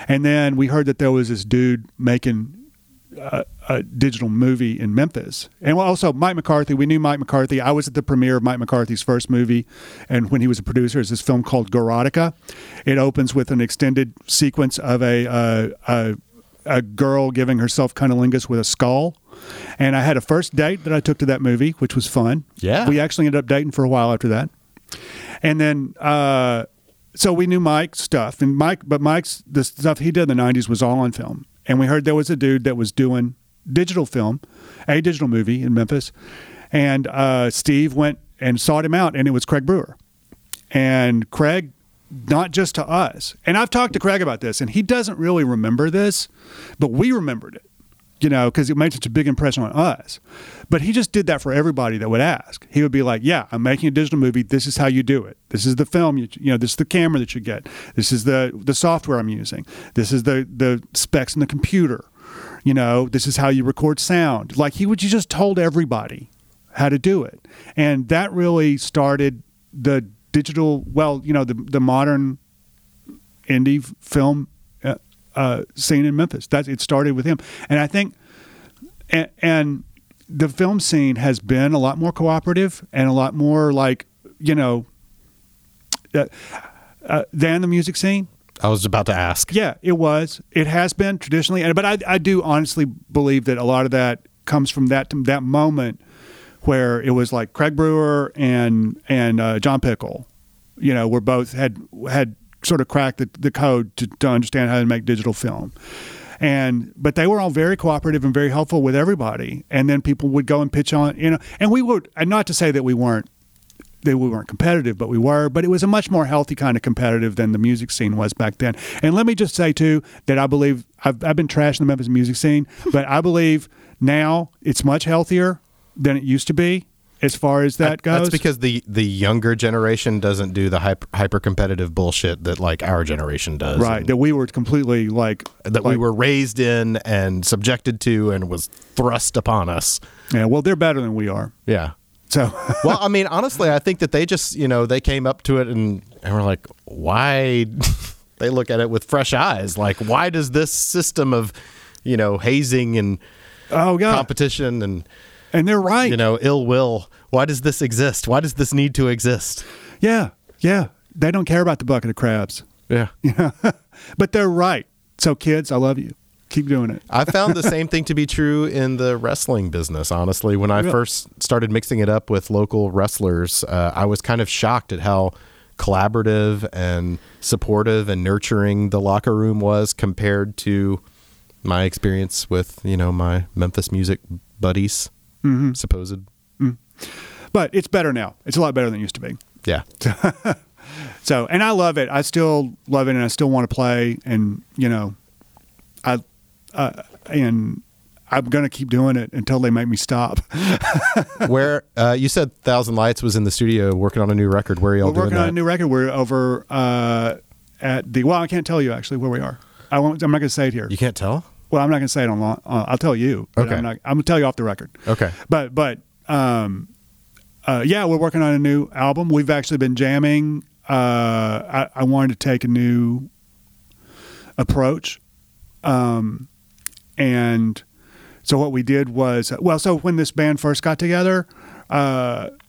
And then we heard that there was this dude making a digital movie in Memphis, and also Mike McCarthy. We knew Mike McCarthy. I was at the premiere of Mike McCarthy's first movie, and when he was a producer, is this film called Garotica. It opens with an extended sequence of a girl giving herself cunnilingus with a skull. And I had a first date that I took to that movie, which was fun. Yeah. We actually ended up dating for a while after that. And then, so we knew Mike's stuff. But Mike's, the stuff he did in the 90s was all on film. And we heard there was a dude that was doing a digital movie in Memphis. And Steve went and sought him out, and it was Craig Brewer. And Craig, not just to us. And I've talked to Craig about this, and he doesn't really remember this, but we remembered it, you know, because it made such a big impression on us. But he just did that for everybody that would ask. He would be like, yeah, I'm making a digital movie. This is how you do it. This is the film, this is the camera that you get. This is the software I'm using. This is the specs in the computer. You know, this is how you record sound. Like he just told everybody how to do it. And that really started the digital, the modern indie film scene in Memphis. It started with him, and I think, and the film scene has been a lot more cooperative and a lot more like than the music scene. I was about to ask. Yeah, it was. It has been traditionally, but I do honestly believe that a lot of that comes from that moment, where it was like Craig Brewer and John Pickle, were both had sort of cracked the code to understand how to make digital film, but they were all very cooperative and very helpful with everybody. And then people would go and pitch on, and we would, and not to say that we weren't competitive, but we were. But it was a much more healthy kind of competitive than the music scene was back then. And let me just say too that I believe I've been trashing the Memphis music scene, but I believe now it's much healthier than it used to be, as far as that goes. That's because the younger generation doesn't do the hyper competitive bullshit that like our generation does, right? And that we were completely we were raised in and subjected to and was thrust upon us. Yeah, well, they're better than we are. Yeah. So well, I mean, honestly, I think that they just they came up to it and were like, why? they look at it with fresh eyes. Like, why does this system of, you know, hazing and competition and they're right, you know, ill will, why does this exist? Why does this need to exist? Yeah, yeah. They don't care about the bucket of crabs. Yeah. But they're right. So kids, I love you. Keep doing it. I found the same thing to be true in the wrestling business, honestly. When I first started mixing it up with local wrestlers, I was kind of shocked at how collaborative and supportive and nurturing the locker room was compared to my experience with, you know, my Memphis music buddies, supposed. Mm. But it's better now. It's a lot better than it used to be. Yeah. So, and I love it. I still love it, and I still want to play, and, you know, and I'm going to keep doing it until they make me stop. Where, you said Thousand Lights was in the studio working on a new record. Where are y'all doing that? We're working on a new record. We're over at the, well, I can't tell you actually where we are. I'm not going to say it here. You can't tell? Well, I'm not going to say it on long. I'll tell you. Okay. I'm going to tell you off the record. Okay. But yeah, we're working on a new album. We've actually been jamming. I wanted to take a new approach. And so what we did was, well, so when this band first got together,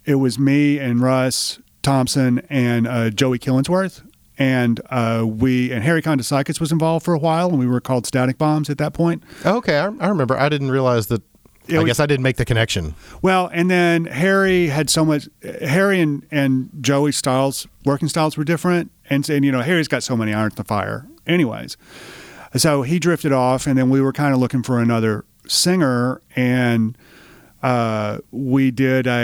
it was me and Russ Thompson and Joey Killingsworth, and Harry Kondasikis was involved for a while, and we were called Static Bombs at that point. Okay, I remember. I didn't realize that. I guess I didn't make the connection. Well, and then Harry had so much. Harry and Joey's styles, working styles, were different, and you know, Harry's got so many irons in the fire. Anyways. So he drifted off, and then we were kind of looking for another singer, and we did our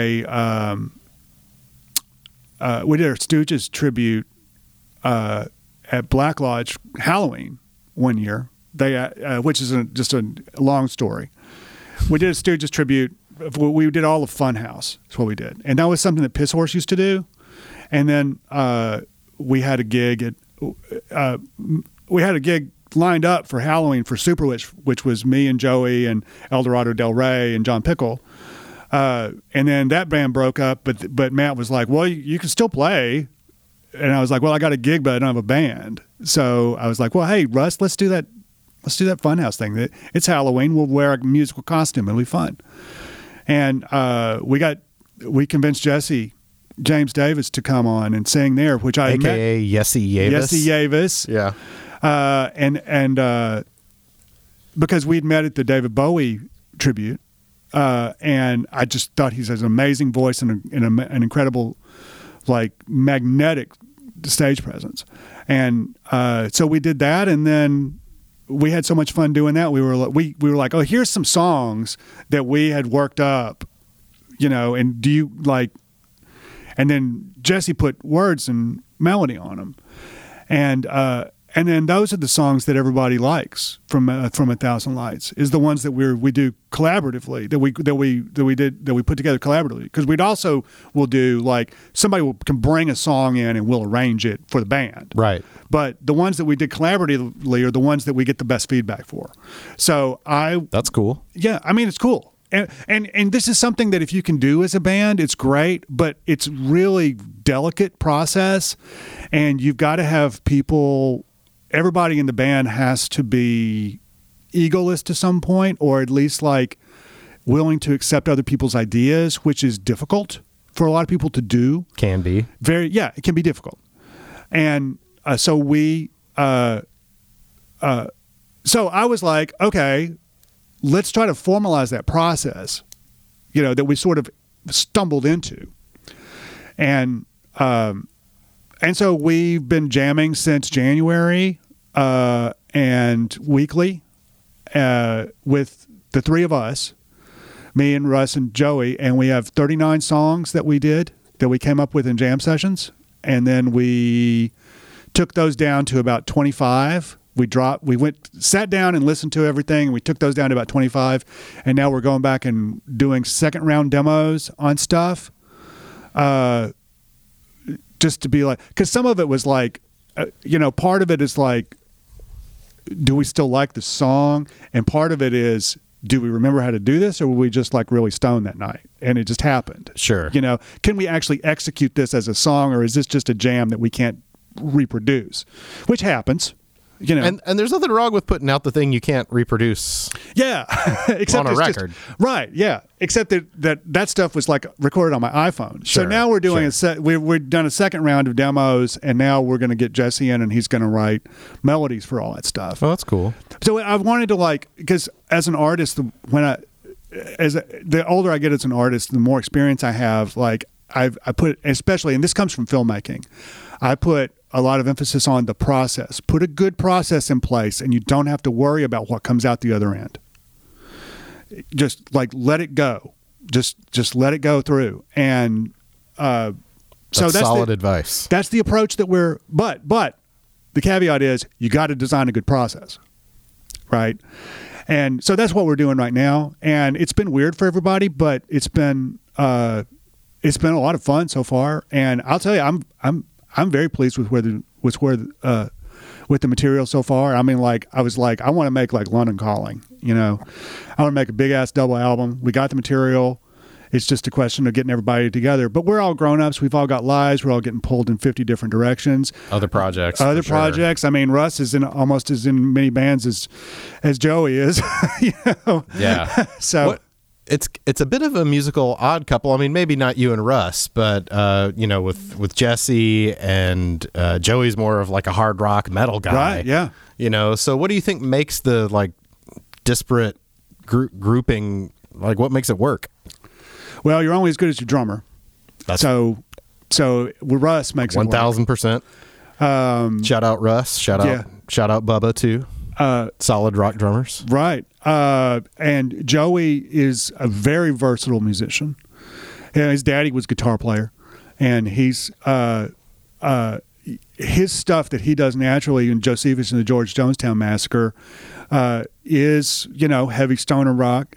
Stooges tribute at Black Lodge Halloween one year. They, which is just a long story. We did a Stooges tribute. We did all of Funhouse. That's what we did, and that was something that Piss Horse used to do. And then we had a gig lined up for Halloween for Super Witch, which was me and Joey and Eldorado Del Rey and John Pickle. And then that band broke up, but Matt was like, well, you can still play. And I was like, well, I got a gig, but I don't have a band. So I was like, well, hey, Russ, let's do that. Let's do that Funhouse thing. It's Halloween. We'll wear a musical costume. It'll be fun. And we convinced Jesse James Davis to come on and sing there, which I met. AKA Jesse Yavis. Jesse Yavis. Yeah. And because we'd met at the David Bowie tribute, and I just thought he has an amazing voice and an incredible, like, magnetic stage presence. And so we did that, and then we had so much fun doing that. We were like, oh, here's some songs that we had worked up, you know, and do you like? And then Jesse put words and melody on them, And then those are the songs that everybody likes from A Thousand Lights, is the ones that we do collaboratively, that we put together collaboratively, because we'd also will do, like, somebody can bring a song in and we'll arrange it for the band. Right. But the ones that we did collaboratively are the ones that we get the best feedback for. That's cool. Yeah, I mean, it's cool. And this is something that if you can do as a band, it's great, but it's really delicate process, and you've got to have people. Everybody in the band has to be egoless to some point, or at least, like, willing to accept other people's ideas, which is difficult for a lot of people to do. Can be. Yeah, it can be difficult. And so so I was like, okay, let's try to formalize that process, you know, that we sort of stumbled into. And so we've been jamming since January, and weekly, with the three of us, me and Russ and Joey, and we have 39 songs that we came up with in jam sessions, and then we took those down to about 25. Sat down and listened to everything, and we took those down to about 25, and now we're going back and doing second round demos on stuff. Just to be like, because some of it was like, you know, part of it is like, do we still like the song? And part of it is, do we remember how to do this, or were we just, like, really stoned that night and it just happened? Sure. You know, can we actually execute this as a song, or is this just a jam that we can't reproduce, which happens. You know, and there's nothing wrong with putting out the thing you can't reproduce. Yeah, except on a record. Just, right. Yeah, except that stuff was like recorded on my iPhone. Sure, so now we're doing we've done a second round of demos, and now we're going to get Jesse in, and he's going to write melodies for all that stuff. Oh, that's cool. So I wanted to, like, because as an artist, the older I get as an artist, the more experience I have. Like I put, especially, and this comes from filmmaking, I put a lot of emphasis on the process. Put a good process in place and you don't have to worry about what comes out the other end. Just like let it go. Just let it go through. And that's solid advice. That's the approach that we're but the caveat is you got to design a good process. Right? And so that's what we're doing right now, and it's been weird for everybody, but it's been a lot of fun so far, and I'll tell you I'm very pleased with with the material so far. I mean, like, I was like, I want to make like London Calling, you know, I want to make a big ass double album. We got the material. It's just a question of getting everybody together, but we're all grown ups. We've all got lives. We're all getting pulled in 50 different directions. Other projects. I mean, Russ is in almost as in many bands as Joey is, you know? Yeah. So It's a bit of a musical odd couple. I mean, maybe not you and Russ, but you know, with Jesse and Joey's more of like a hard rock metal guy, right? Yeah, you know. So, what do you think makes the like disparate grouping? Like, what makes it work? Well, you're only as good as your drummer. So Russ makes it work. 1,000%. Shout out Russ. Shout out Bubba too. Solid rock drummers, right? And Joey is a very versatile musician. And his daddy was a guitar player, and he's his stuff that he does naturally in Josephus and the George Jonestown Massacre is, you know, heavy stoner rock,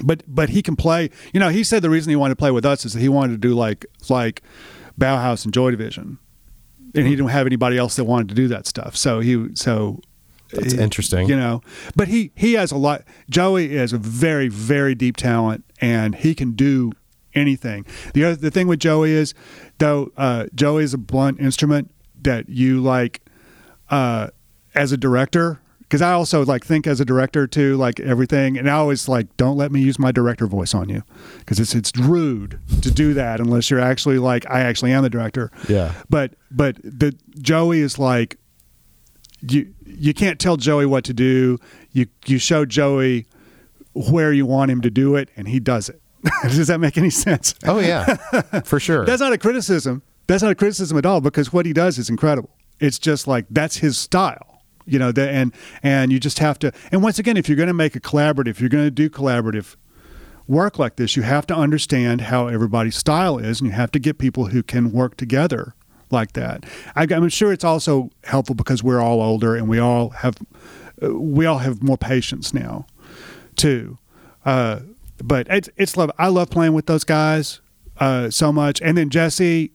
but he can play. You know, he said the reason he wanted to play with us is that he wanted to do like Bauhaus and Joy Division. And he didn't have anybody else that wanted to do that stuff. So that's interesting, you know. But he has a lot. Joey has a very, very deep talent, and he can do anything. The thing with Joey is, though, Joey is a blunt instrument that you like as a director. Because I also like think as a director too, like everything, and I always like, don't let me use my director voice on you, because it's rude to do that unless you're actually like, I actually am the director. Yeah. But the Joey is like, you can't tell Joey what to do. You show Joey where you want him to do it, and he does it. Does that make any sense? Oh yeah, for sure. That's not a criticism. That's not a criticism at all, because what he does is incredible. It's just like that's his style. You know, and you just have to. And once again, if you're going to make a collaborative, you're going to do collaborative work like this, you have to understand how everybody's style is, and you have to get people who can work together like that. I'm sure it's also helpful because we're all older and we all have more patience now, too. But it's love. I love playing with those guys so much. And then Jesse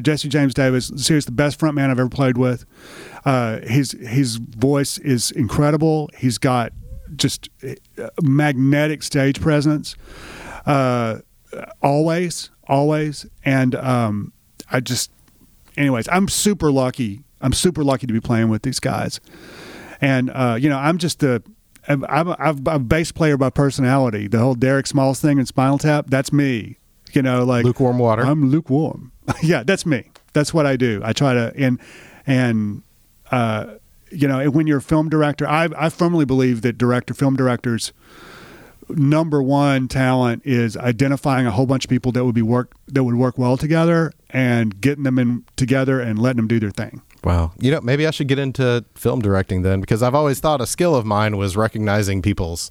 James Davis, seriously the best frontman I've ever played with. His voice is incredible. He's got just a magnetic stage presence, always. And I'm super lucky. I'm super lucky to be playing with these guys. And you know, I'm a bass player by personality. The whole Derek Smalls thing in Spinal Tap, that's me. You know, like lukewarm water. I'm lukewarm. Yeah, that's me. That's what I do. I try to and you know, when you're a film director, I firmly believe that film directors' number one talent is identifying a whole bunch of people that would work well together and getting them in together and letting them do their thing. Wow. You know, maybe I should get into film directing then, because I've always thought a skill of mine was recognizing people's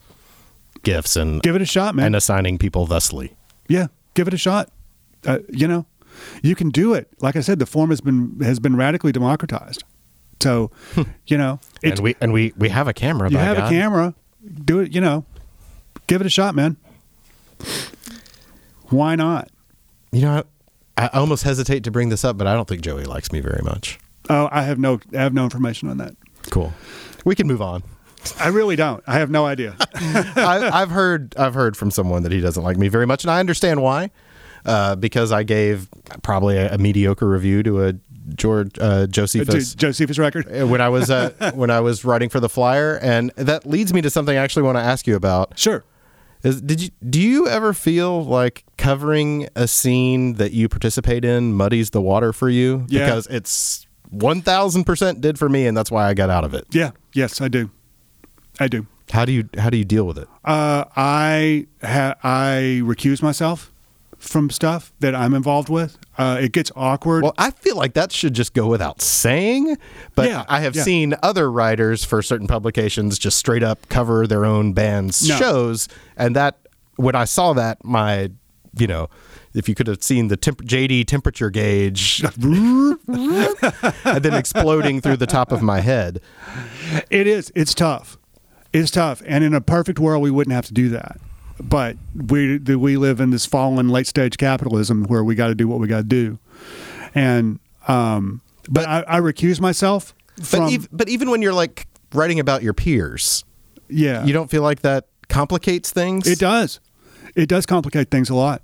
gifts and give it a shot, man, and assigning people thusly. Yeah, give it a shot. You know, you can do it. Like I said, the form has been radically democratized. So, you know, we have a camera. You have a camera. Do it. You know, give it a shot, man. Why not? You know, I almost hesitate to bring this up, but I don't think Joey likes me very much. Oh, I have no information on that. Cool. We can move on. I really don't. I have no idea. I've heard from someone that he doesn't like me very much, and I understand why. because I gave probably a mediocre review to a Josephus record when I was when I was writing for the Flyer, and that leads me to something I actually want to ask you about. Sure. Do you ever feel like covering a scene that you participate in muddies the water for you? Yeah. Because it's 1,000% did for me, and that's why I got out of it. Yeah. Yes, I do. I do. How do you deal with it? I recuse myself from stuff that I'm involved with. It gets awkward. Well, I feel like that should just go without saying, but yeah, I have seen other writers for certain publications just straight up cover their own band's shows, and that when I saw that, if you could have seen the JD temperature gauge and then exploding through the top of my head. It's tough. It's tough, and in a perfect world, we wouldn't have to do that. But we live in this fallen late stage capitalism where we got to do what we got to do, and but I recuse myself from. But even when you're like writing about your peers, you don't feel like that complicates things. It does. It does complicate things a lot,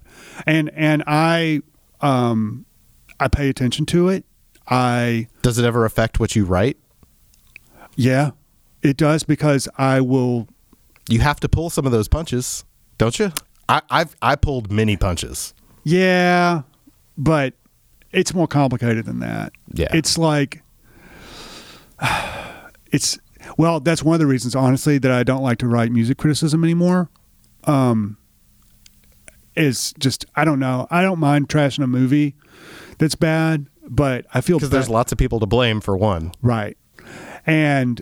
and I pay attention to it. Does it ever affect what you write? Yeah, it does, because I will. You have to pull some of those punches. Don't you? I pulled many punches. Yeah, but it's more complicated than that. Yeah, it's like that's one of the reasons, honestly, that I don't like to write music criticism anymore. Is just I don't know. I don't mind trashing a movie that's bad, but I feel because there's lots of people to blame for one, right? And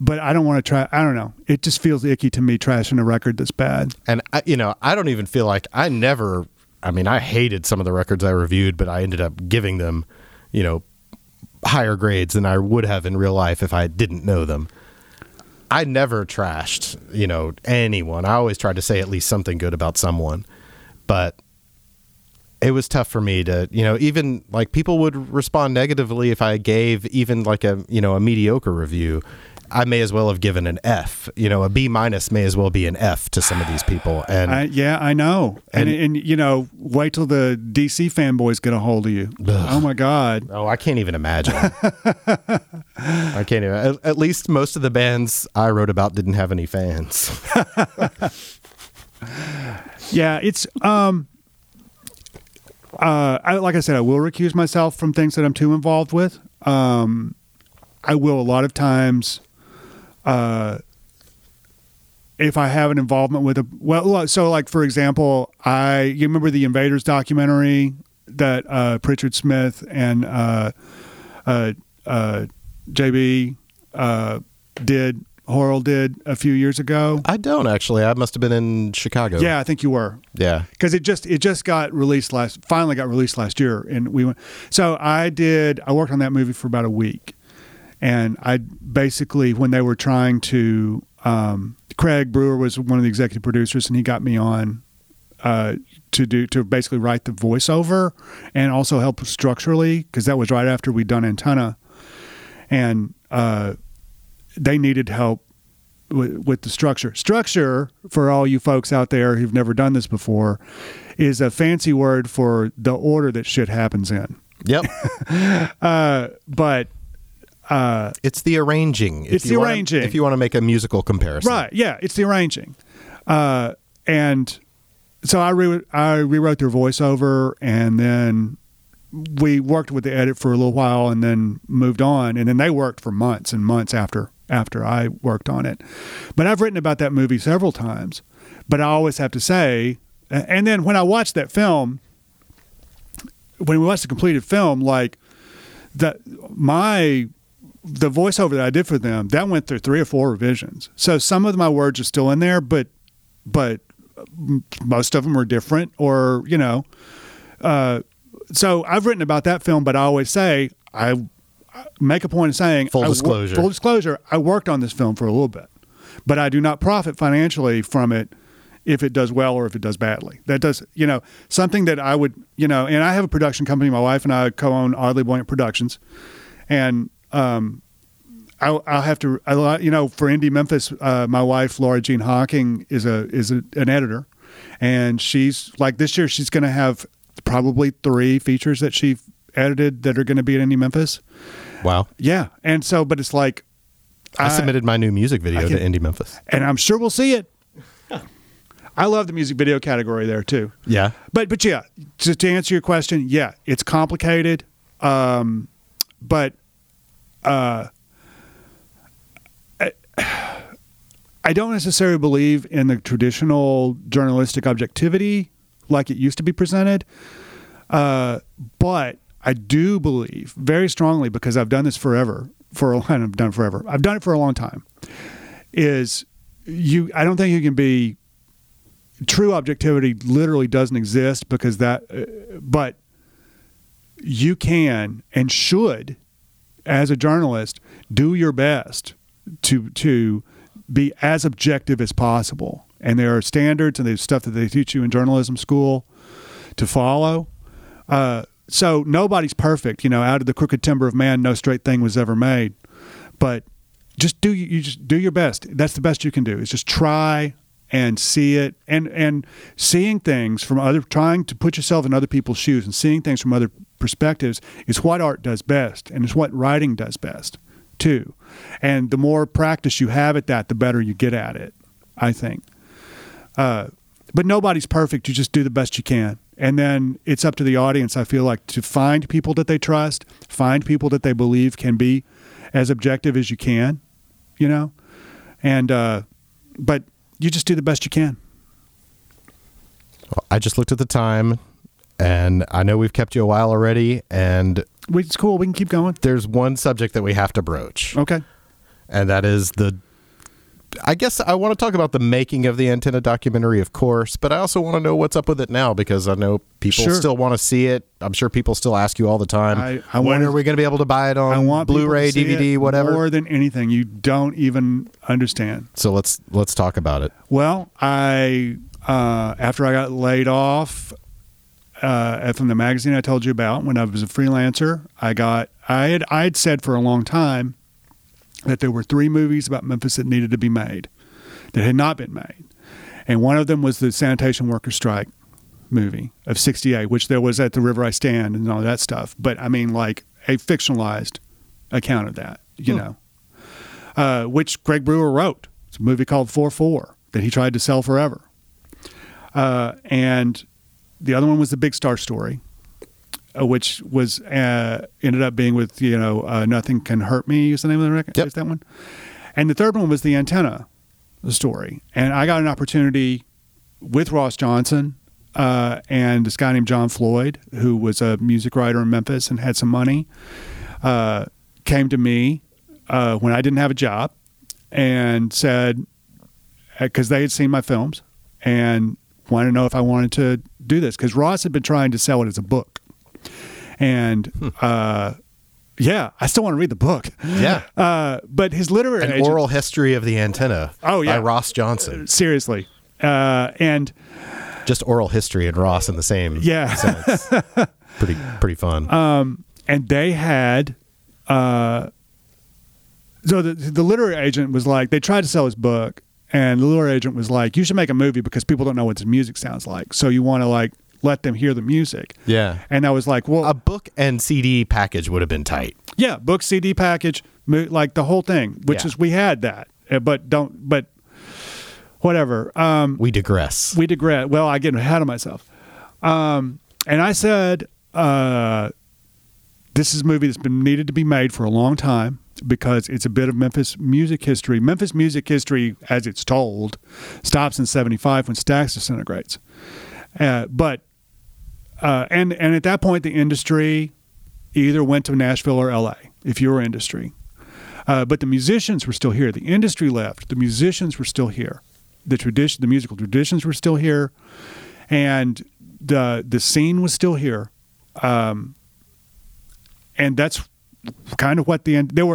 but I don't want to try. I don't know. It just feels icky to me trashing a record that's bad. And I don't even feel like I hated some of the records I reviewed, but I ended up giving them, higher grades than I would have in real life if I didn't know them. I never trashed, anyone. I always tried to say at least something good about someone, but it was tough for me to, even like people would respond negatively if I gave even like a mediocre review. I may as well have given an F. A B- may as well be an F to some of these people. And I know. And wait till the DC fanboys get a hold of you. Ugh. Oh my God. Oh, I can't even imagine. I can't even. At least most of the bands I wrote about didn't have any fans. Yeah, it's like I said, I will recuse myself from things that I'm too involved with. I will a lot of times. If I have an involvement with for example, you remember the Invaders documentary that Pritchard Smith and JB did, Horrell did a few years ago? I don't actually. I must have been in Chicago. Yeah, I think you were. Yeah, because it just got released finally got released last year, and we went. So I worked on that movie for about a week. And I basically, when they were trying to, Craig Brewer was one of the executive producers, and he got me on to basically write the voiceover and also help structurally, because that was right after we'd done Antenna, and they needed help with the structure. Structure, for all you folks out there who've never done this before, is a fancy word for the order that shit happens in. Yep. But it's the arranging. If you want to make a musical comparison, right? Yeah, it's the arranging. And so I rewrote their voiceover, and then we worked with the edit for a little while, and then moved on. And then they worked for months and months after I worked on it. But I've written about that movie several times. But I always have to say, and then when I watched that film, when we watched the completed film, like the voiceover that I did for them, that went through 3 or 4 revisions. So some of my words are still in there, but most of them are different, or, so I've written about that film, but I always say, I make a point of saying, full disclosure, I worked on this film for a little bit, but I do not profit financially from it if it does well or if it does badly. That does, something that I would, and I have a production company, my wife and I co-own Oddly Buoyant Productions, and I'll have to, for Indie Memphis, my wife Laura Jean is an editor, And she's like, this year she's going to have probably 3 features that she edited that are going to be at Indie Memphis. Wow. Yeah. And so, but it's like, I submitted my new music video to Indie Memphis, and I'm sure we'll see it. I love the music video category there too. Yeah. But yeah, to answer your question, yeah, it's complicated. I don't necessarily believe in the traditional journalistic objectivity like it used to be presented. But I do believe very strongly, because I've done this forever, I've done it for a long time, I don't think you can be true objectivity literally doesn't exist, because but you can and should, as a journalist, do your best to be as objective as possible. And there are standards and there's stuff that they teach you in journalism school to follow. So nobody's perfect, out of the crooked timber of man, no straight thing was ever made, but just do your best. That's the best you can do, is just try and see it, and seeing things from trying to put yourself in other people's shoes and seeing things from other perspectives is what art does best. And it's what writing does best too. And the more practice you have at that, the better you get at it, I think. But nobody's perfect. You just do the best you can. And then it's up to the audience, I feel like, to find people that they trust, find people that they believe can be as objective as you can, and but you just do the best you can. Well, I just looked at the time, and I know we've kept you a while already, and it's cool. We can keep going. There's one subject that we have to broach. Okay. And that is I guess I want to talk about the making of the Antenna documentary, of course, but I also want to know what's up with it now, because I know people still want to see it. I'm sure people still ask you all the time, when are we going to be able to buy it on Blu-ray, DVD, whatever? More than anything, you don't even understand. So let's talk about it. Well, I after I got laid off from the magazine I told you about, when I was a freelancer, I had said for a long time that there were 3 movies about Memphis that needed to be made, that had not been made. And one of them was the sanitation worker strike movie of 1968, which there was At the River I Stand and all that stuff. But I mean, like a fictionalized account of that, which Greg Brewer wrote. It's a movie called 4-4 that he tried to sell forever. And the other one was The Big Star Story, which was ended up being with Nothing Can Hurt Me is the name of the record. Yep. Is that one? And the third one was the Antenna story. And I got an opportunity with Ross Johnson and this guy named John Floyd, who was a music writer in Memphis and had some money, came to me when I didn't have a job and said, because they had seen my films and wanted to know if I wanted to do this, because Ross had been trying to sell it as a book. And I still want to read the book. Yeah. But his literary agent, Oral History of the Antenna. Oh yeah. By Ross Johnson. Seriously. And just oral history and Ross in the same sense. Pretty fun. And they had so the literary agent was like, they tried to sell his book, and the literary agent was like, you should make a movie because people don't know what the music sounds like. So you want to let them hear the music. Yeah. And I was like, well, a book and CD package would have been tight. Yeah. Book, CD package, like the whole thing, which is, we had that, but whatever. We digress. Well, I get ahead of myself. And I said, this is a movie that's been needed to be made for a long time, because it's a bit of Memphis music history. Memphis music history, as it's told, stops in 1975 when Stax disintegrates. But at that point, the industry either went to Nashville or LA, if you were industry. But the musicians were still here. The industry left. The musicians were still here. The musical traditions were still here. And the scene was still here. And that's kind of what it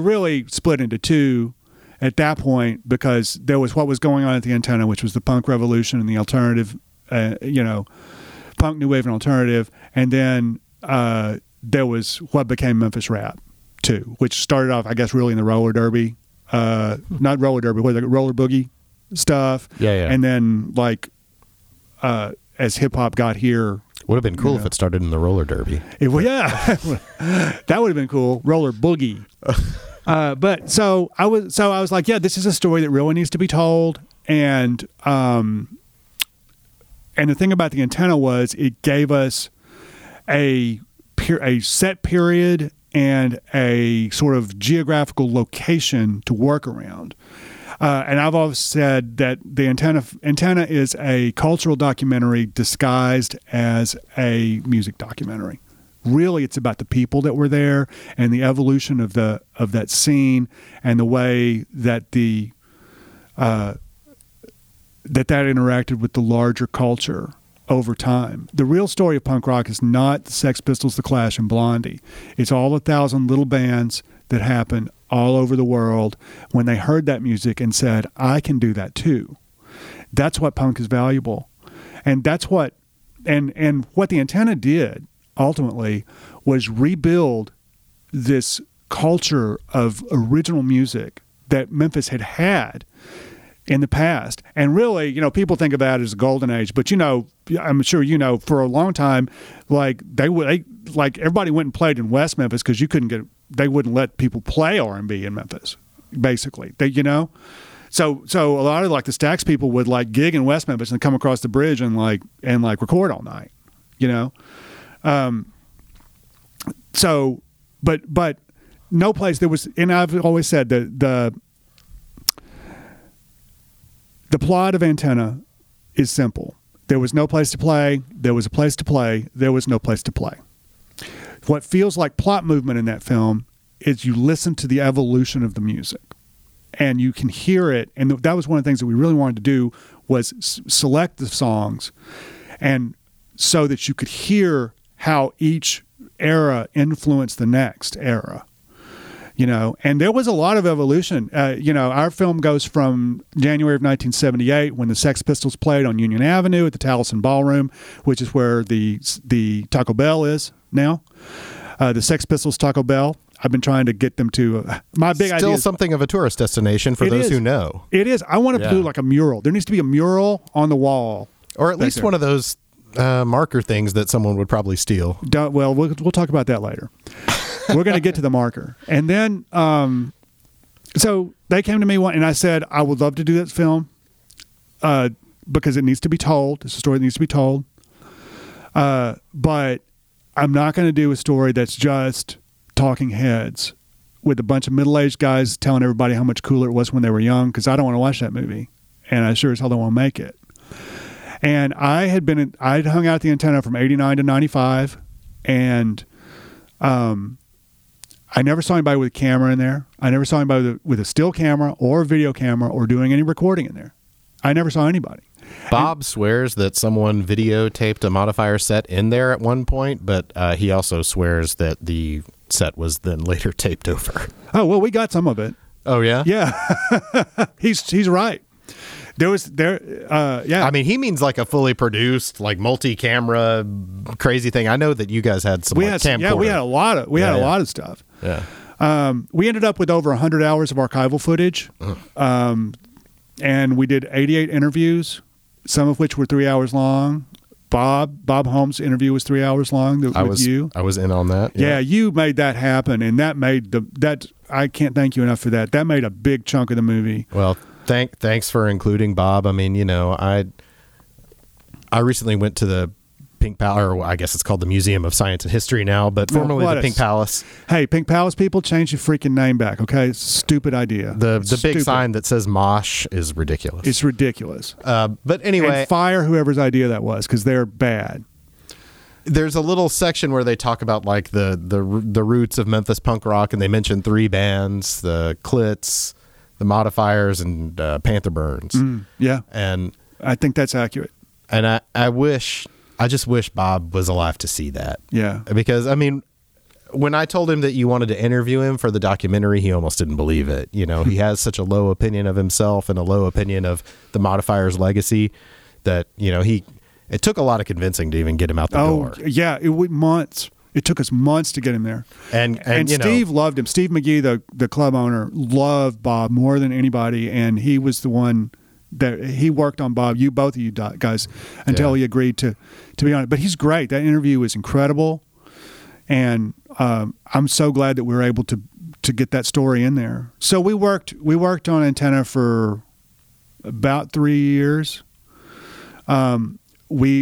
really split into two at that point, because there was what was going on at the Antenna, which was the punk revolution and the alternative, punk, new wave, and alternative. And then there was what became Memphis rap too, which started off, I guess, really in the roller derby, not roller derby, but roller boogie stuff. Yeah. And then as hip hop got here. Would have been cool if it started in the roller derby. That would have been cool. Roller boogie. But I was like, yeah, this is a story that really needs to be told. And the thing about the Antenna was it gave us a set period and a sort of geographical location to work around. And I've always said that the Antenna is a cultural documentary disguised as a music documentary. Really, it's about the people that were there and the evolution of that scene and the way that that interacted with the larger culture over time. The real story of punk rock is not the Sex Pistols, the Clash, and Blondie. It's all 1,000 little bands that happen all over the world when they heard that music and said, I can do that too. That's what punk is valuable. And that's what, and what the Antenna did ultimately was rebuild this culture of original music that Memphis had in the past. And really, people think of that as a golden age, but I'm sure for a long time, like everybody went and played in West Memphis because you couldn't get, they wouldn't let people play R&B in Memphis, basically. So a lot of the Stax people would gig in West Memphis and come across the bridge and record all night, But no place there was, and I've always said that the plot of Antenna is simple. There was no place to play. There was a place to play. There was no place to play. What feels like plot movement in that film is you listen to the evolution of the music and you can hear it. And that was one of the things that we really wanted to do was select the songs, and so that you could hear how each era influenced the next era, and there was a lot of evolution. Our film goes from January of 1978 when the Sex Pistols played on Union Avenue at the Tallison Ballroom, which is where the Taco Bell is now. The Sex Pistols Taco Bell. I've been trying to get them to my big idea. Still something of a tourist destination for those who know. It is. I want to do a mural. There needs to be a mural on the wall, or at least one of those marker things that someone would probably steal. We'll talk about that later. We're going to get to the marker, and then so they came to me and I said, I would love to do this film because it needs to be told. It's a story that needs to be told, but I'm not going to do a story that's just talking heads with a bunch of middle-aged guys telling everybody how much cooler it was when they were young, because I don't want to watch that movie, and I sure as hell don't want to make it. And I'd hung out at the Antenna from 89 to 95, and I never saw anybody with a camera in there. I never saw anybody with a still camera or a video camera or doing any recording in there. I never saw anybody. Bob swears that someone videotaped a modifier set in there at one point, but he also swears that the set was then later taped over. Oh, well, we got some of it. Oh, yeah? Yeah. He's right. I mean, he means a fully produced, multi-camera crazy thing. I know that you guys had some camcorder. Yeah, we had a lot of stuff. Yeah. We ended up with over 100 hours of archival footage. And we did 88 interviews, some of which were 3 hours long. Bob Holmes' interview was 3 hours long with you. I was in on that. Yeah, you made that happen, and that made I can't thank you enough for that. That made a big chunk of the movie. Well, Thanks for including Bob. I mean, I recently went to the Pink Palace, or I guess it's called the Museum of Science and History now, but formerly the Pink Palace. Hey, Pink Palace people, change your freaking name back, okay? Stupid idea. The big sign that says Mosh is ridiculous. It's ridiculous. But anyway. And fire whoever's idea that was, because they're bad. There's a little section where they talk about the roots of Memphis punk rock, and they mention three bands, the Clits, the Modifiers, and Panther Burns. Yeah. And I think that's accurate. And I just wish Bob was alive to see that. Yeah. Because, I mean, when I told him that you wanted to interview him for the documentary, he almost didn't believe it. He has such a low opinion of himself and a low opinion of the Modifiers' legacy that, it took a lot of convincing to even get him out the door. Yeah. It went months. It took us months to get him there. And Steve loved him. Steve McGee, the club owner, loved Bob more than anybody, and he was the one that he worked on Bob, you, both of you guys, until he agreed to be on it. But he's great. That interview is incredible. And I'm so glad that we were able to get that story in there. So we worked on Antenna for about 3 years. Laura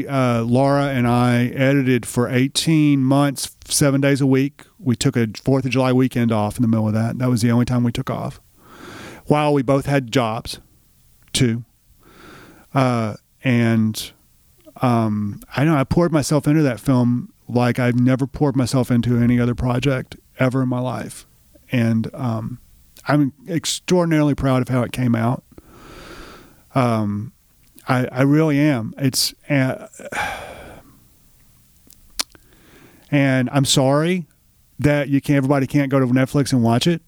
and I edited for 18 months, 7 days a week. We took a 4th of July weekend off in the middle of that. That was the only time we took off. While we both had jobs, too. I know I poured myself into that film like I've never poured myself into any other project ever in my life. And I'm extraordinarily proud of how it came out. I really am. It's and I'm sorry that everybody can't go to Netflix and watch it.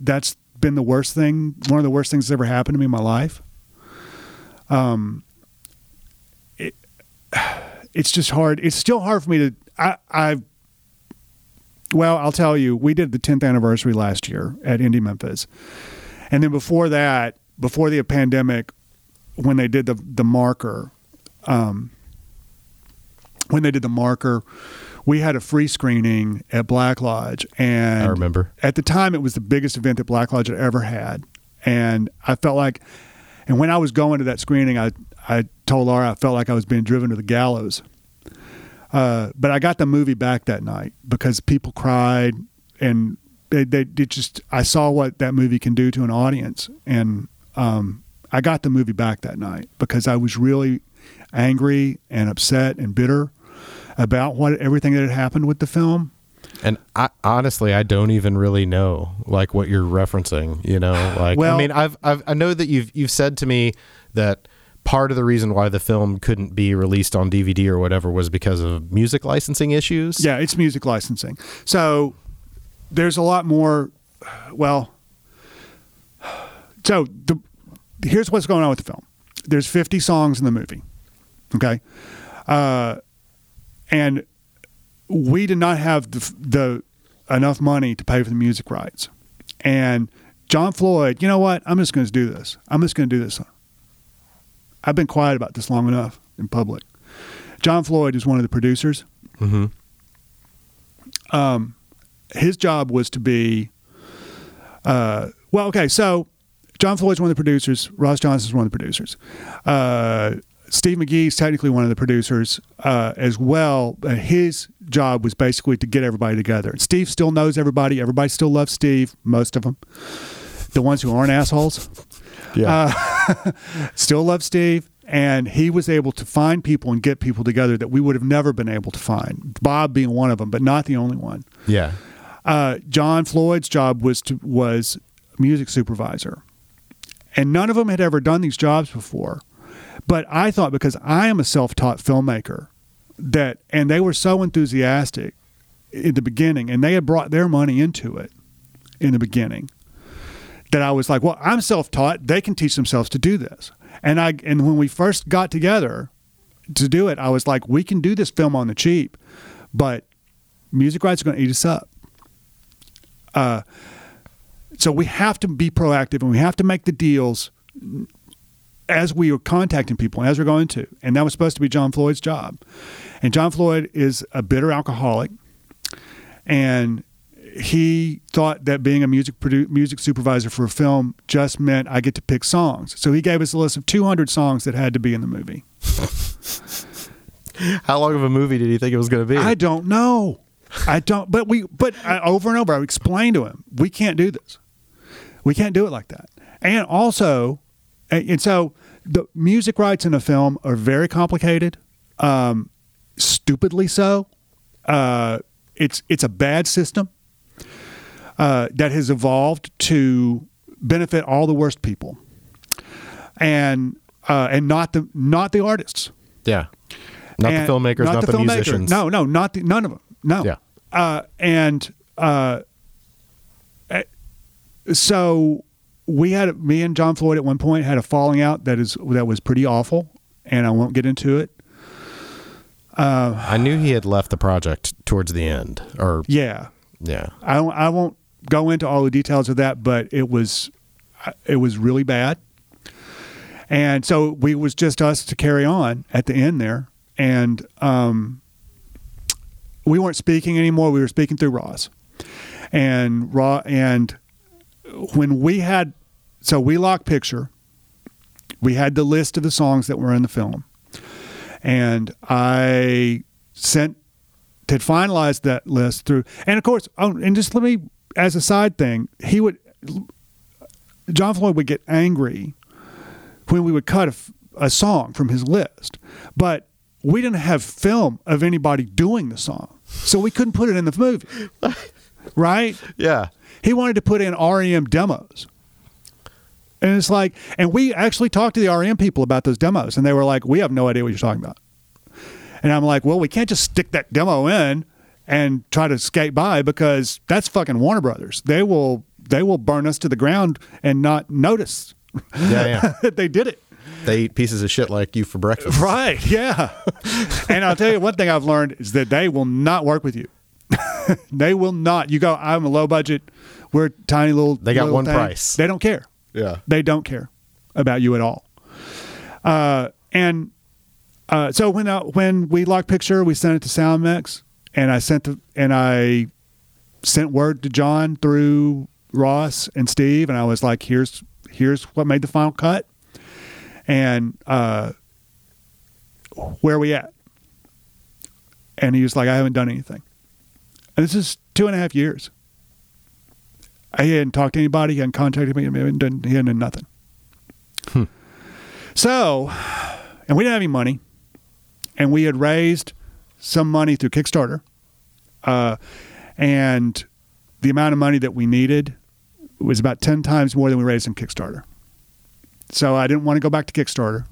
That's been the worst thing, one of the worst things that's ever happened to me in my life. It's just hard. It's still hard for me to. I'll tell you, we did the 10th anniversary last year at Indie Memphis, and then before that, before the pandemic, when they did the marker, we had a free screening at Black Lodge, and I remember at the time it was the biggest event that Black Lodge had ever had, and I felt like, and when I was going to that screening, I told Laura I felt like I was being driven to the gallows, but I got the movie back that night because people cried and I saw what that movie can do to an audience, and I got the movie back that night because I was really angry and upset and bitter about everything that had happened with the film. And I honestly don't even really know like what you're referencing, you know, like, well, I mean, I know that you've said to me that part of the reason why the film couldn't be released on DVD or whatever was because of music licensing issues. Yeah. It's music licensing. So there's a lot more. Well, so here's what's going on with the film. There's 50 songs in the movie. Okay. And we did not have the enough money to pay for the music rights. And John Floyd, you know what? I'm just going to do this. I've been quiet about this long enough in public. John Floyd is one of the producers. Mm-hmm. His job was to be... So John Floyd's one of the producers. Ross Johnson's one of the producers. Steve McGee's technically one of the producers as well. His job was basically to get everybody together. Steve still knows everybody. Everybody still loves Steve, most of them. The ones who aren't assholes. Yeah. Still love Steve. And he was able to find people and get people together that we would have never been able to find. Bob being one of them, but not the only one. Yeah. John Floyd's job was music supervisor. And none of them had ever done these jobs before. But I thought, because I am a self-taught filmmaker, and they were so enthusiastic in the beginning, and they had brought their money into it in the beginning, that I was like, well, I'm self-taught. They can teach themselves to do this. And when we first got together to do it, I was like, we can do this film on the cheap, but music rights are going to eat us up. So we have to be proactive, and we have to make the deals as we are contacting people, as we're going to. And that was supposed to be John Floyd's job. And John Floyd is a bitter alcoholic. And he thought that being a music supervisor for a film just meant I get to pick songs. So he gave us a list of 200 songs that had to be in the movie. How long of a movie did he think it was going to be? I don't know. But over and over, I explained to him, we can't do this. We can't do it like that. And also... And so the music rights in a film are very complicated, stupidly so. It's a bad system that has evolved to benefit all the worst people, and not the artists. Yeah, not the filmmakers, not the musicians. No, none of them. No. Yeah. So. Me and John Floyd at one point had a falling out that was pretty awful, and I won't get into it. I knew he had left the project towards the end, or yeah. I won't go into all the details of that, but it was really bad, And so we was just us to carry on at the end there. And we weren't speaking anymore. We were speaking through Roz. And when we had, so we locked picture, we had the list of the songs that were in the film. And I sent, had finalized that list through, and of course, oh, and just let me, as a side thing, he would, John Floyd would get angry when we would cut a song from his list, but we didn't have film of anybody doing the song, so we couldn't put it in the movie, right? Yeah. He wanted to put in R.E.M. demos. And it's like, and we actually talked to the R.E.M. people about those demos, and they were like, we have no idea what you're talking about. And I'm like, well, we can't just stick that demo in and try to skate by, because that's fucking Warner Brothers. They will burn us to the ground and not notice that they did it. They eat pieces of shit like you for breakfast. Right, yeah. And I'll tell you one thing I've learned is that they will not work with you. They will not. You go, I'm a low budget, we're a tiny little They got little one thing. Price. They don't care. Yeah. They don't care about you at all. So when we locked picture, we sent it to Sound Mix, and I sent word to John through Ross and Steve, and I was like, here's what made the final cut, and where are we at? And he was like, I haven't done anything. And this is 2.5 years. He hadn't talked to anybody. He hadn't contacted me. He hadn't done nothing. So, and we didn't have any money. And we had raised some money through Kickstarter, and the amount of money that we needed was about 10 times more than we raised in Kickstarter. So I didn't want to go back to Kickstarter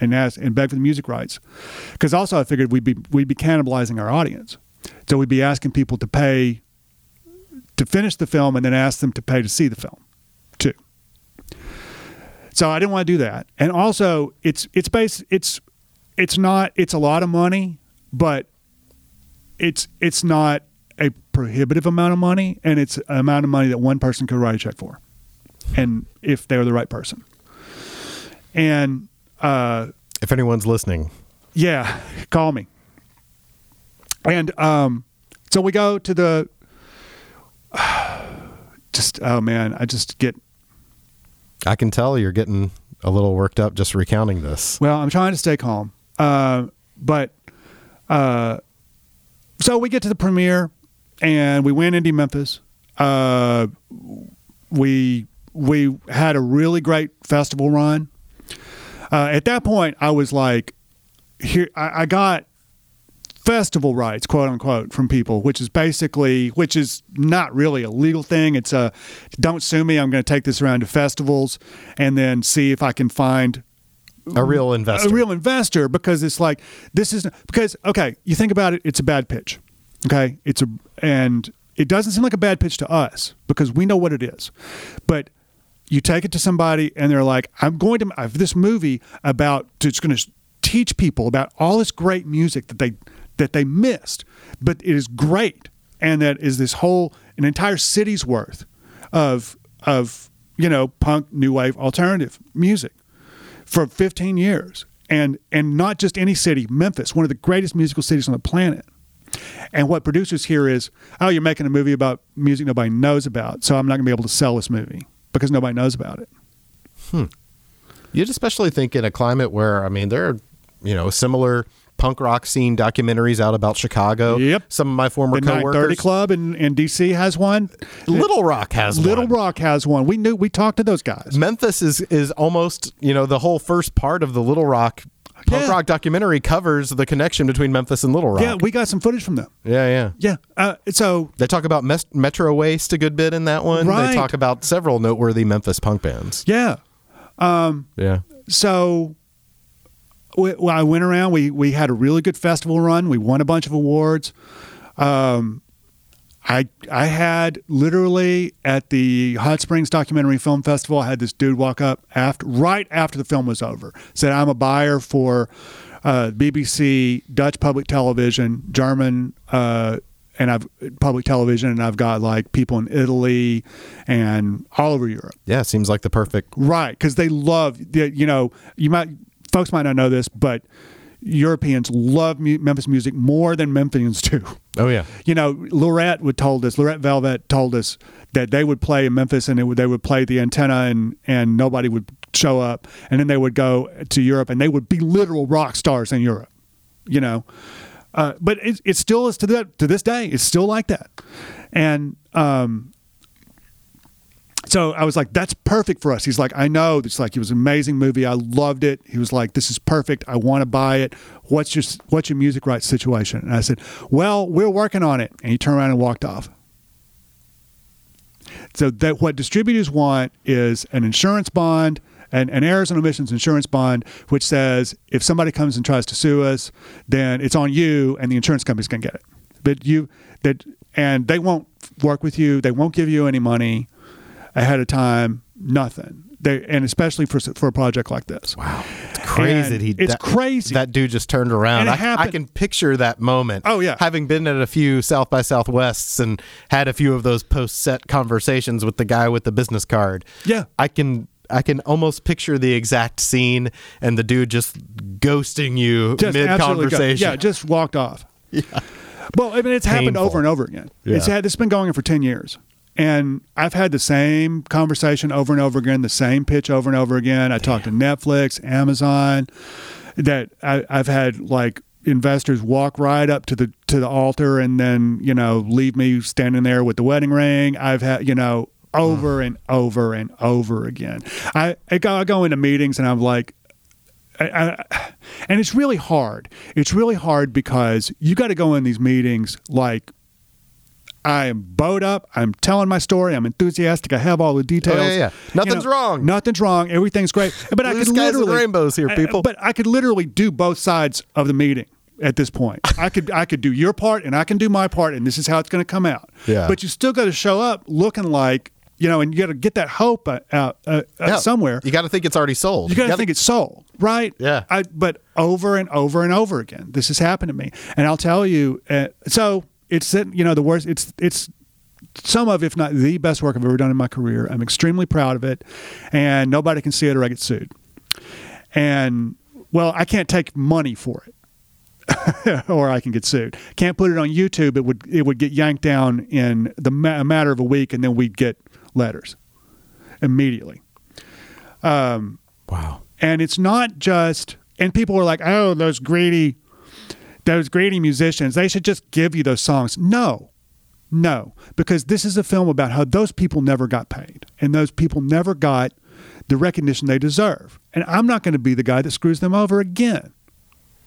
and beg for the music rights, because also I figured we'd be cannibalizing our audience. So we'd be asking people to pay to finish the film, and then ask them to pay to see the film too. So I didn't want to do that. And also, it's a lot of money, but it's not a prohibitive amount of money, and it's an amount of money that one person could write a check for, and if they were the right person. And if anyone's listening, yeah, call me. And so we go to the I can tell you're getting a little worked up just recounting this. Well, I'm trying to stay calm. So we get to the premiere, and we went into Memphis. We had a really great festival run. At that point, I was like, here, I got festival rights, quote unquote, from people, which is not really a legal thing. It's a, don't sue me, I'm going to take this around to festivals and then see if I can find a real investor, because it's like, this is, because, okay, you think about it, it's a bad pitch. Okay. And it doesn't seem like a bad pitch to us because we know what it is, but you take it to somebody and they're like, I have this movie about, it's going to teach people about all this great music that they missed, but it is great, and that is this whole, an entire city's worth of punk, new wave, alternative music for 15 years, and not just any city, Memphis, one of the greatest musical cities on the planet. And what producers hear is, oh, you're making a movie about music nobody knows about, so I'm not going to be able to sell this movie because nobody knows about it. You'd especially think in a climate where, I mean, there are similar punk rock scene documentaries out about Chicago. Yep. Some of my former coworkers. The 930 Club in DC has one. Little Rock has one. We talked to those guys. Memphis is almost, the whole first part of the Little Rock punk rock documentary covers the connection between Memphis and Little Rock. Yeah, we got some footage from them. Yeah. So they talk about Metro Waste a good bit in that one. Right. They talk about several noteworthy Memphis punk bands. Yeah. So I went around. We had a really good festival run. We won a bunch of awards. I had literally at the Hot Springs Documentary Film Festival, I had this dude walk up right after the film was over, said, I'm a buyer for BBC, Dutch public television, German and I've public television, and I've got like people in Italy and all over Europe. Yeah, seems like the perfect right because they love the, you know, you might folks might not know this, but Europeans love Memphis music more than Memphians do. Oh yeah, you know, Lorette Velvet told us that they would play in Memphis and they would play the Antenna and nobody would show up, and then they would go to Europe and they would be literal rock stars in Europe. You know, but it still is to this day. It's still like that, and so I was like, "That's perfect for us." He's like, "I know." It's like it was an amazing movie. I loved it. He was like, "This is perfect. I want to buy it. What's your music rights situation?" And I said, "Well, we're working on it." And he turned around and walked off. So that what distributors want is an insurance bond. An errors and omissions insurance bond, which says if somebody comes and tries to sue us, then it's on you, and the insurance company's gonna get it. But and they won't work with you. They won't give you any money ahead of time. Nothing. And especially for a project like this. Wow, it's crazy. It's crazy. That dude just turned around. I can picture that moment. Oh yeah, having been at a few South by Southwests and had a few of those post-set conversations with the guy with the business card. Yeah, I can almost picture the exact scene and the dude just ghosting you mid-conversation. Yeah, just walked off. Yeah. Well, I mean, it's happened over and over again. Yeah. It's been going on for 10 years. And I've had the same conversation over and over again, the same pitch over and over again. I talked to Netflix, Amazon, that I've had like investors walk right up to the altar and then, you know, leave me standing there with the wedding ring. I've had, you know, over and over and over again. I go into meetings and I'm like, and it's really hard. It's really hard because you got to go in these meetings like I am bowed up. I'm telling my story. I'm enthusiastic. I have all the details. Oh, yeah. Nothing's wrong. Nothing's wrong. Everything's great. But I could literally rainbows here, people. I could literally do both sides of the meeting. At this point, I could do your part and I can do my part, and this is how it's going to come out. Yeah. But you still got to show up looking like, you know, and you got to get that hope out somewhere. You got to think it's already sold. You got to think it's sold, right? Yeah. But over and over and over again, this has happened to me, and I'll tell you. So it's, you know, the worst. It's some of, if not the best work I've ever done in my career. I'm extremely proud of it, and nobody can see it or I get sued. And well, I can't take money for it. Or I can get sued. Can't put it on YouTube. It would get yanked down in a matter of a week, and then we'd get letters immediately. Wow! And it's not just. And people are like, "Oh, those greedy musicians. They should just give you those songs." No, because this is a film about how those people never got paid, and those people never got the recognition they deserve. And I'm not going to be the guy that screws them over again.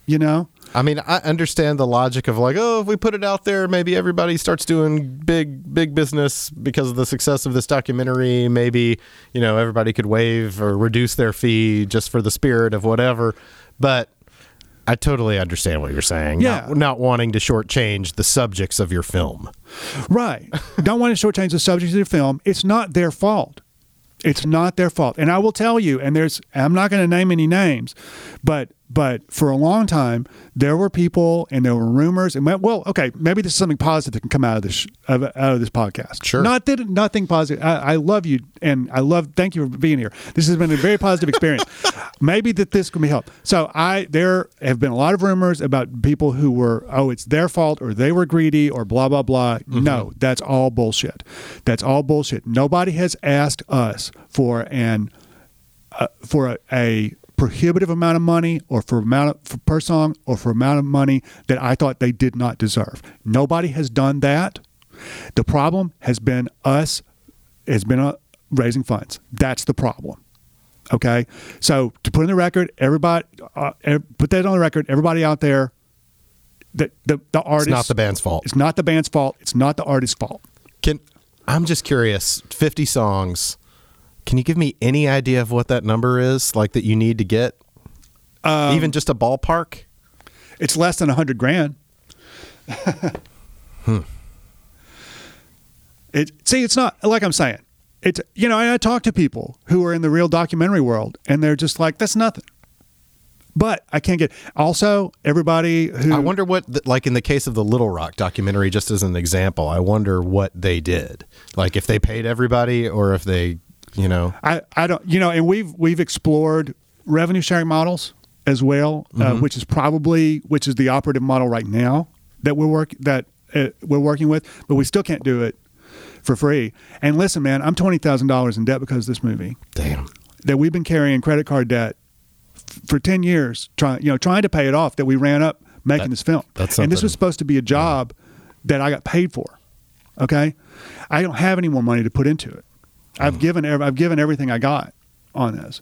You know? I mean, I understand the logic of like, oh, if we put it out there, maybe everybody starts doing big business because of the success of this documentary. Maybe, you know, everybody could waive or reduce their fee just for the spirit of whatever. But I totally understand what you're saying. Yeah. Not wanting to shortchange the subjects of your film. Right. Don't want to shortchange the subjects of your film. It's not their fault. It's not their fault. And I will tell you, and I'm not going to name any names, but for a long time, there were people and there were rumors. And well, okay, maybe this is something positive that can come out of this podcast. Sure. Not that nothing positive. I love you, and thank you for being here. This has been a very positive experience. Maybe that this can be helped. So there have been a lot of rumors about people who were, oh, it's their fault, or they were greedy, or blah, blah, blah. Mm-hmm. No, that's all bullshit. That's all bullshit. Nobody has asked us for a prohibitive amount of money, or per song, or for amount of money that I thought they did not deserve. Nobody has done that. The problem has been raising funds. That's the problem. Okay, so to put in the record, everybody put that on the record. Everybody out there, the artist. It's not the band's fault. It's not the band's fault. It's not the artist's fault. I'm just curious. 50 songs. Can you give me any idea of what that number is, like that you need to get? Even just a ballpark? It's less than $100,000. It's not, like I'm saying. It's, you know, and I talk to people who are in the real documentary world, and they're just like, that's nothing. But I can't get. Also, everybody who I wonder what, like in the case of the Little Rock documentary, just as an example, I wonder what they did. Like if they paid everybody or if they, you know, I don't, you know, and we've explored revenue sharing models as well, which is probably the operative model right now that we're working with, but we still can't do it for free. And listen, man, I'm $20,000 in debt because of this movie. Damn. That we've been carrying credit card debt for 10 years trying to pay it off, that we ran up making this film. That's something. And this was supposed to be a job that I got paid for. Okay? I don't have any more money to put into it. I've given everything I got on this.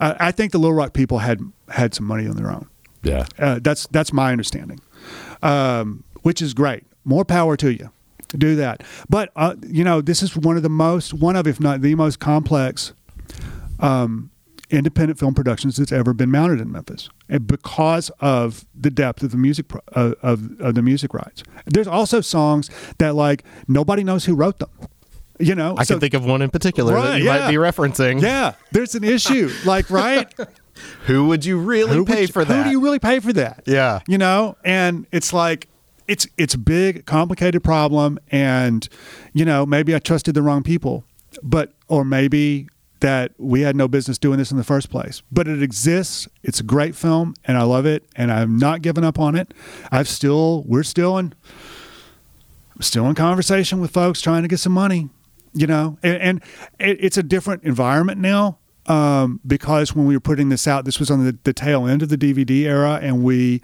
I think the Little Rock people had some money on their own. Yeah. That's my understanding. Which is great. More power to you. Do that. But this is one of if not the most complex independent film productions that's ever been mounted in Memphis, and because of the depth of the music of the music rights. There's also songs that nobody knows who wrote them. You know, I can think of one in particular that you might be referencing. Yeah, there's an issue, right? Who would you really pay for that? Who do you really pay for that? Yeah, and it's it's a big, complicated problem, and maybe I trusted the wrong people, or maybe that we had no business doing this in the first place. But it exists. It's a great film, and I love it, and I've not given up on it. We're still in conversation with folks trying to get some money, and it's a different environment now, because when we were putting this out, this was on the tail end of the DVD era, and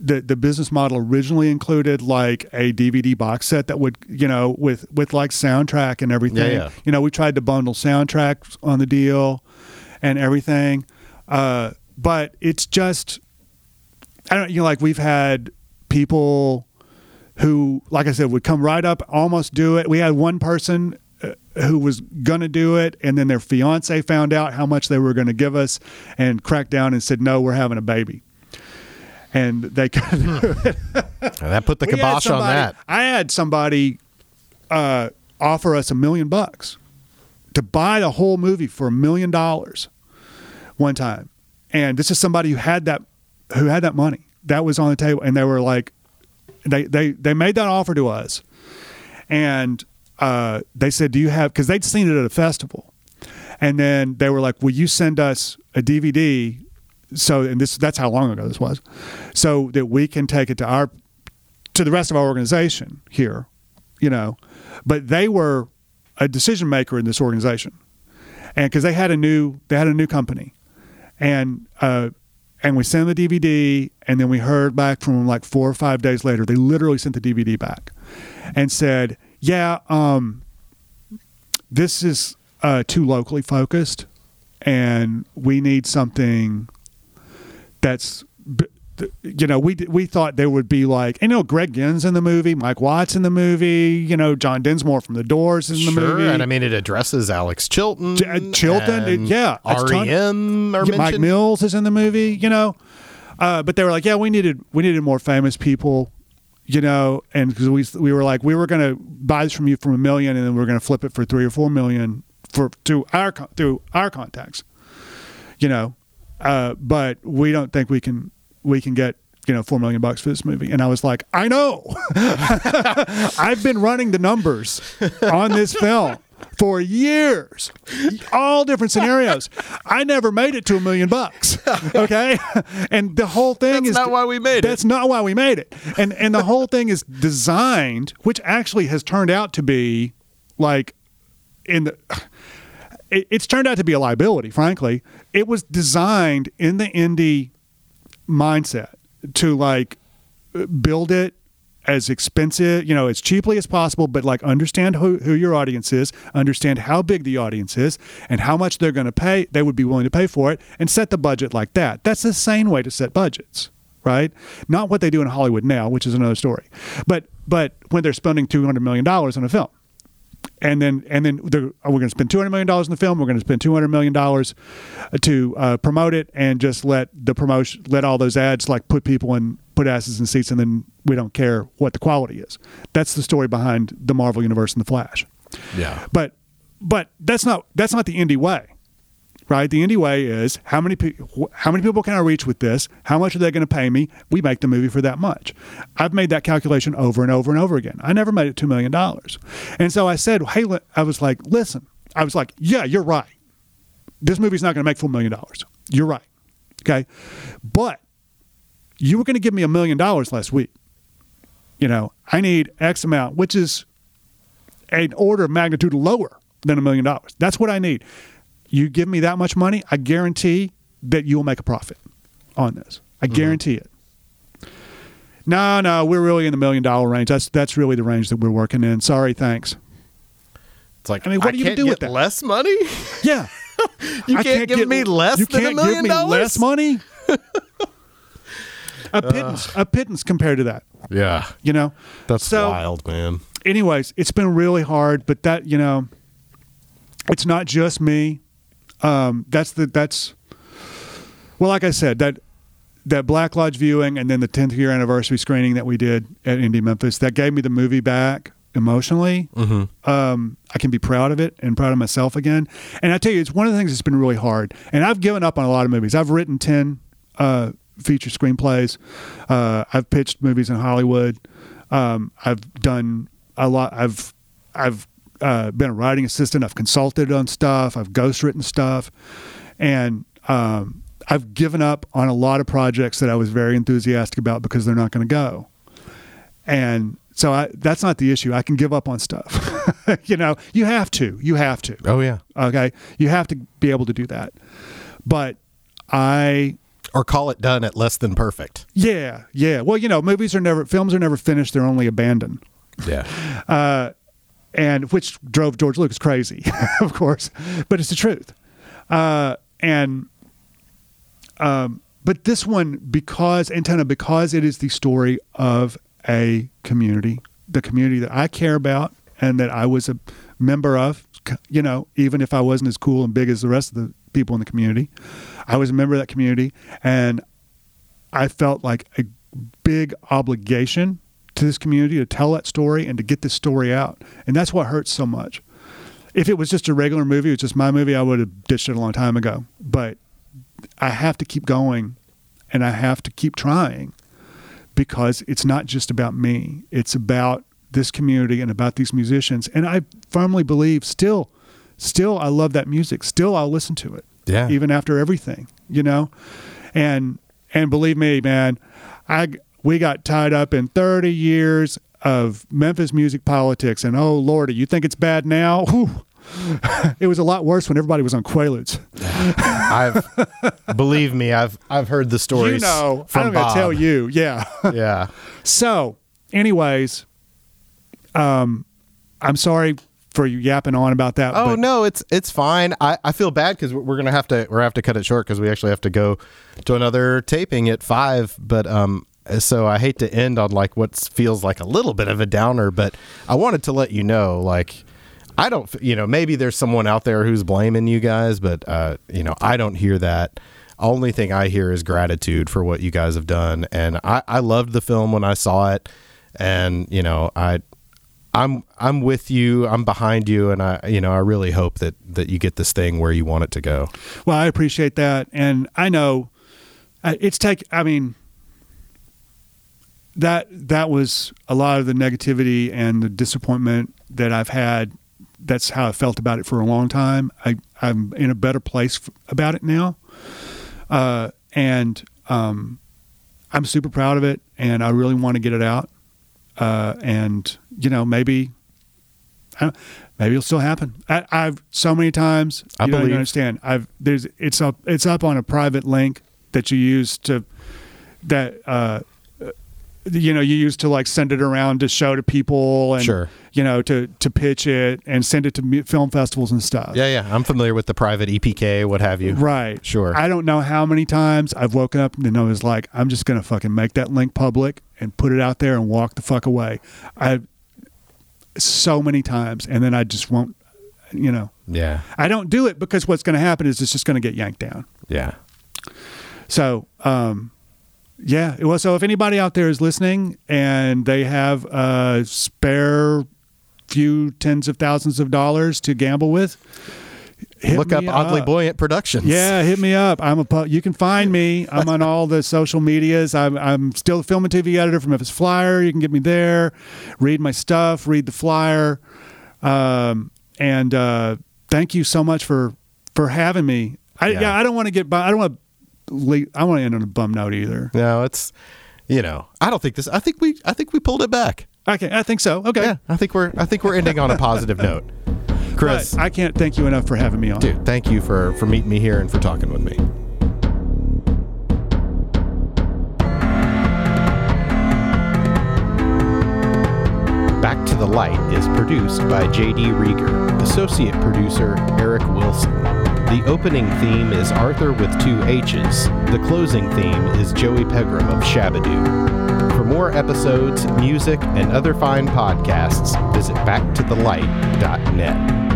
the business model originally included a DVD box set that would, with soundtrack and everything. Yeah. We tried to bundle soundtracks on the deal and everything. But it's just, we've had people who, like I said, would come right up, almost do it. We had one person who was going to do it, and then their fiance found out how much they were going to give us and cracked down and said, no, we're having a baby. And they that put the kibosh on that. I had somebody offer us $1 million to buy the whole movie for $1 million one time, and this is somebody who had that money that was on the table, and they were they made that offer to us, and they said, "Do you have?" Because they'd seen it at a festival, and then they were like, "Will you send us a DVD?" So, and that's how long ago this was, so that we can take it to the rest of our organization here, But they were a decision maker in this organization, and because they had a new company, and we sent the DVD, and then we heard back from them 4 or 5 days later. They literally sent the DVD back, and said, "Yeah, this is too locally focused, and we need something." That's, we thought there would be Greg Ginn's in the movie, Mike Watt's in the movie, John Dinsmore from The Doors is in the movie. Sure, and I mean, it addresses Alex Chilton. R.E.M. are mentioned. Mike Mills is in the movie, But they were like, yeah, we needed more famous people, and because we were we were going to buy this from you for $1 million, and then we're going to flip it for $3 or $4 million through our contacts, But we don't think we can get $4 million for this movie. And I was like, I know, I've been running the numbers on this film for years, all different scenarios. I never made it to $1 million. Okay, and the whole thing is that's not why we made it. And the whole thing is designed, which actually has turned out to be it's turned out to be a liability, frankly. It was designed in the indie mindset to build it as expensive, as cheaply as possible, but understand who your audience is, understand how big the audience is, and how much they're going to pay. They would be willing to pay for it, and set the budget like that. That's the sane way to set budgets, right? Not what they do in Hollywood now, which is another story. But when they're spending $200 million on a film. And then we're going to spend $200 million on the film. We're going to spend $200 million to promote it, and just let all those ads put people in, put asses in seats, and then we don't care what the quality is. That's the story behind the Marvel Universe and the Flash. Yeah. But that's not the indie way. right? The indie way is how many people can I reach with this? How much are they going to pay me? We make the movie for that much. I've made that calculation over and over and over again. I never made it $2 million. And so I said, hey, I was like, listen, I was like, yeah, you're right. This movie's not going to make $4 million. You're right. Okay. But you were going to give me $1 million last week. You know, I need X amount, which is an order of magnitude lower than $1 million. That's what I need. You give me that much money, I guarantee that you'll make a profit on this. I guarantee it. No, we're really in the $1 million range. That's really the range that we're working in. Sorry, thanks. It's like, I mean, what do you do with that? Less money? Yeah. You can't give me less than $1 million? Less money? A pittance compared to that. Yeah. You know? That's so wild, man. Anyways, it's been really hard, but that, you know, it's not just me. Well, like I said, that Black Lodge viewing and then the 10th year anniversary screening that we did at Indie Memphis, that gave me the movie back emotionally. Mm-hmm. I can be proud of it and proud of myself again. And I tell you, it's one of the things that's been really hard. And I've given up on a lot of movies. I've written 10 feature screenplays. I've pitched movies in Hollywood. I've done a lot. I've been a writing assistant. I've consulted on stuff. I've ghostwritten stuff. And I've given up on a lot of projects that I was very enthusiastic about because they're not going to go. And so that's not the issue. I can give up on stuff. You know, you have to. Oh, yeah. Okay. You have to be able to do that. But Or call it done at less than perfect. Yeah, yeah. Well, you know, films are never finished. They're only abandoned. Yeah. And which drove George Lucas crazy, of course. But it's the truth. But this one, because it is the story of a community, the community that I care about and that I was a member of, you know, even if I wasn't as cool and big as the rest of the people in the community, I was a member of that community, and I felt like a big obligation to this community to tell that story and to get this story out. And that's what hurts so much. If it was just a regular movie, it's just my movie, I would have ditched it a long time ago. But I have to keep going, and I have to keep trying, because it's not just about me. It's about this community and about these musicians. And I firmly believe still I love that music. Still I'll listen to it. Yeah. Even after everything, you know? And believe me, man, we got tied up in 30 years of Memphis music politics, and oh Lordy, you think it's bad now? Whew. It was a lot worse when everybody was on Quaaludes. Believe me, I've heard the stories. You know, from I'm going to tell you, yeah, yeah. So, anyways, I'm sorry for you yapping on about that. Oh, but no, it's fine. I feel bad because we're gonna have to cut it short because we actually have to go to another taping at 5:00. But so I hate to end on like what feels like a little bit of a downer, but I wanted to let you know, like, I don't, you know, maybe there's someone out there who's blaming you guys, but, you know, I don't hear that. Only thing I hear is gratitude for what you guys have done. And I loved the film when I saw it. And, you know, I'm with you. I'm behind you. And I really hope that you get this thing where you want it to go. Well, I appreciate that. And I know that was a lot of the negativity and the disappointment that I've had. That's how I felt about it for a long time. I'm in a better place about it now. I'm super proud of it, and I really want to get it out. And you know, maybe it'll still happen. I've so many times, I believe. You understand. It's up on a private link that you use to like send it around to show to people and, sure, you know, to pitch it and send it to film festivals and stuff. Yeah. Yeah. I'm familiar with the private EPK, what have you. Right. Sure. I don't know how many times I've woken up and I was like, I'm just going to fucking make that link public and put it out there and walk the fuck away. So many times. And then I just won't, you know. Yeah. I don't do it because what's going to happen is it's just going to get yanked down. Yeah. So, yeah. Well, so if anybody out there is listening and they have a spare few tens of thousands of dollars to gamble with, Look up Oddly Buoyant Productions. Yeah, hit me up. You can find me. I'm on all the social medias. I'm still the film and TV editor for Memphis Flyer. You can get me there. Read my stuff. Read the Flyer. And thank you so much for having me. I don't want to get by. I want to end on a bum note either. No, it's, I don't think this. I think we pulled it back. Okay, I think so. Okay, yeah, I think we're ending on a positive note. Chris, I can't thank you enough for having me on. Dude, thank you for meeting me here and for talking with me. Back to the Light is produced by J.D. Reager, associate producer Eric Wilson. The opening theme is Arthur with 2 H's. The closing theme is Joey Pegram of Shabadoo. For more episodes, music, and other fine podcasts, visit backtothelight.net.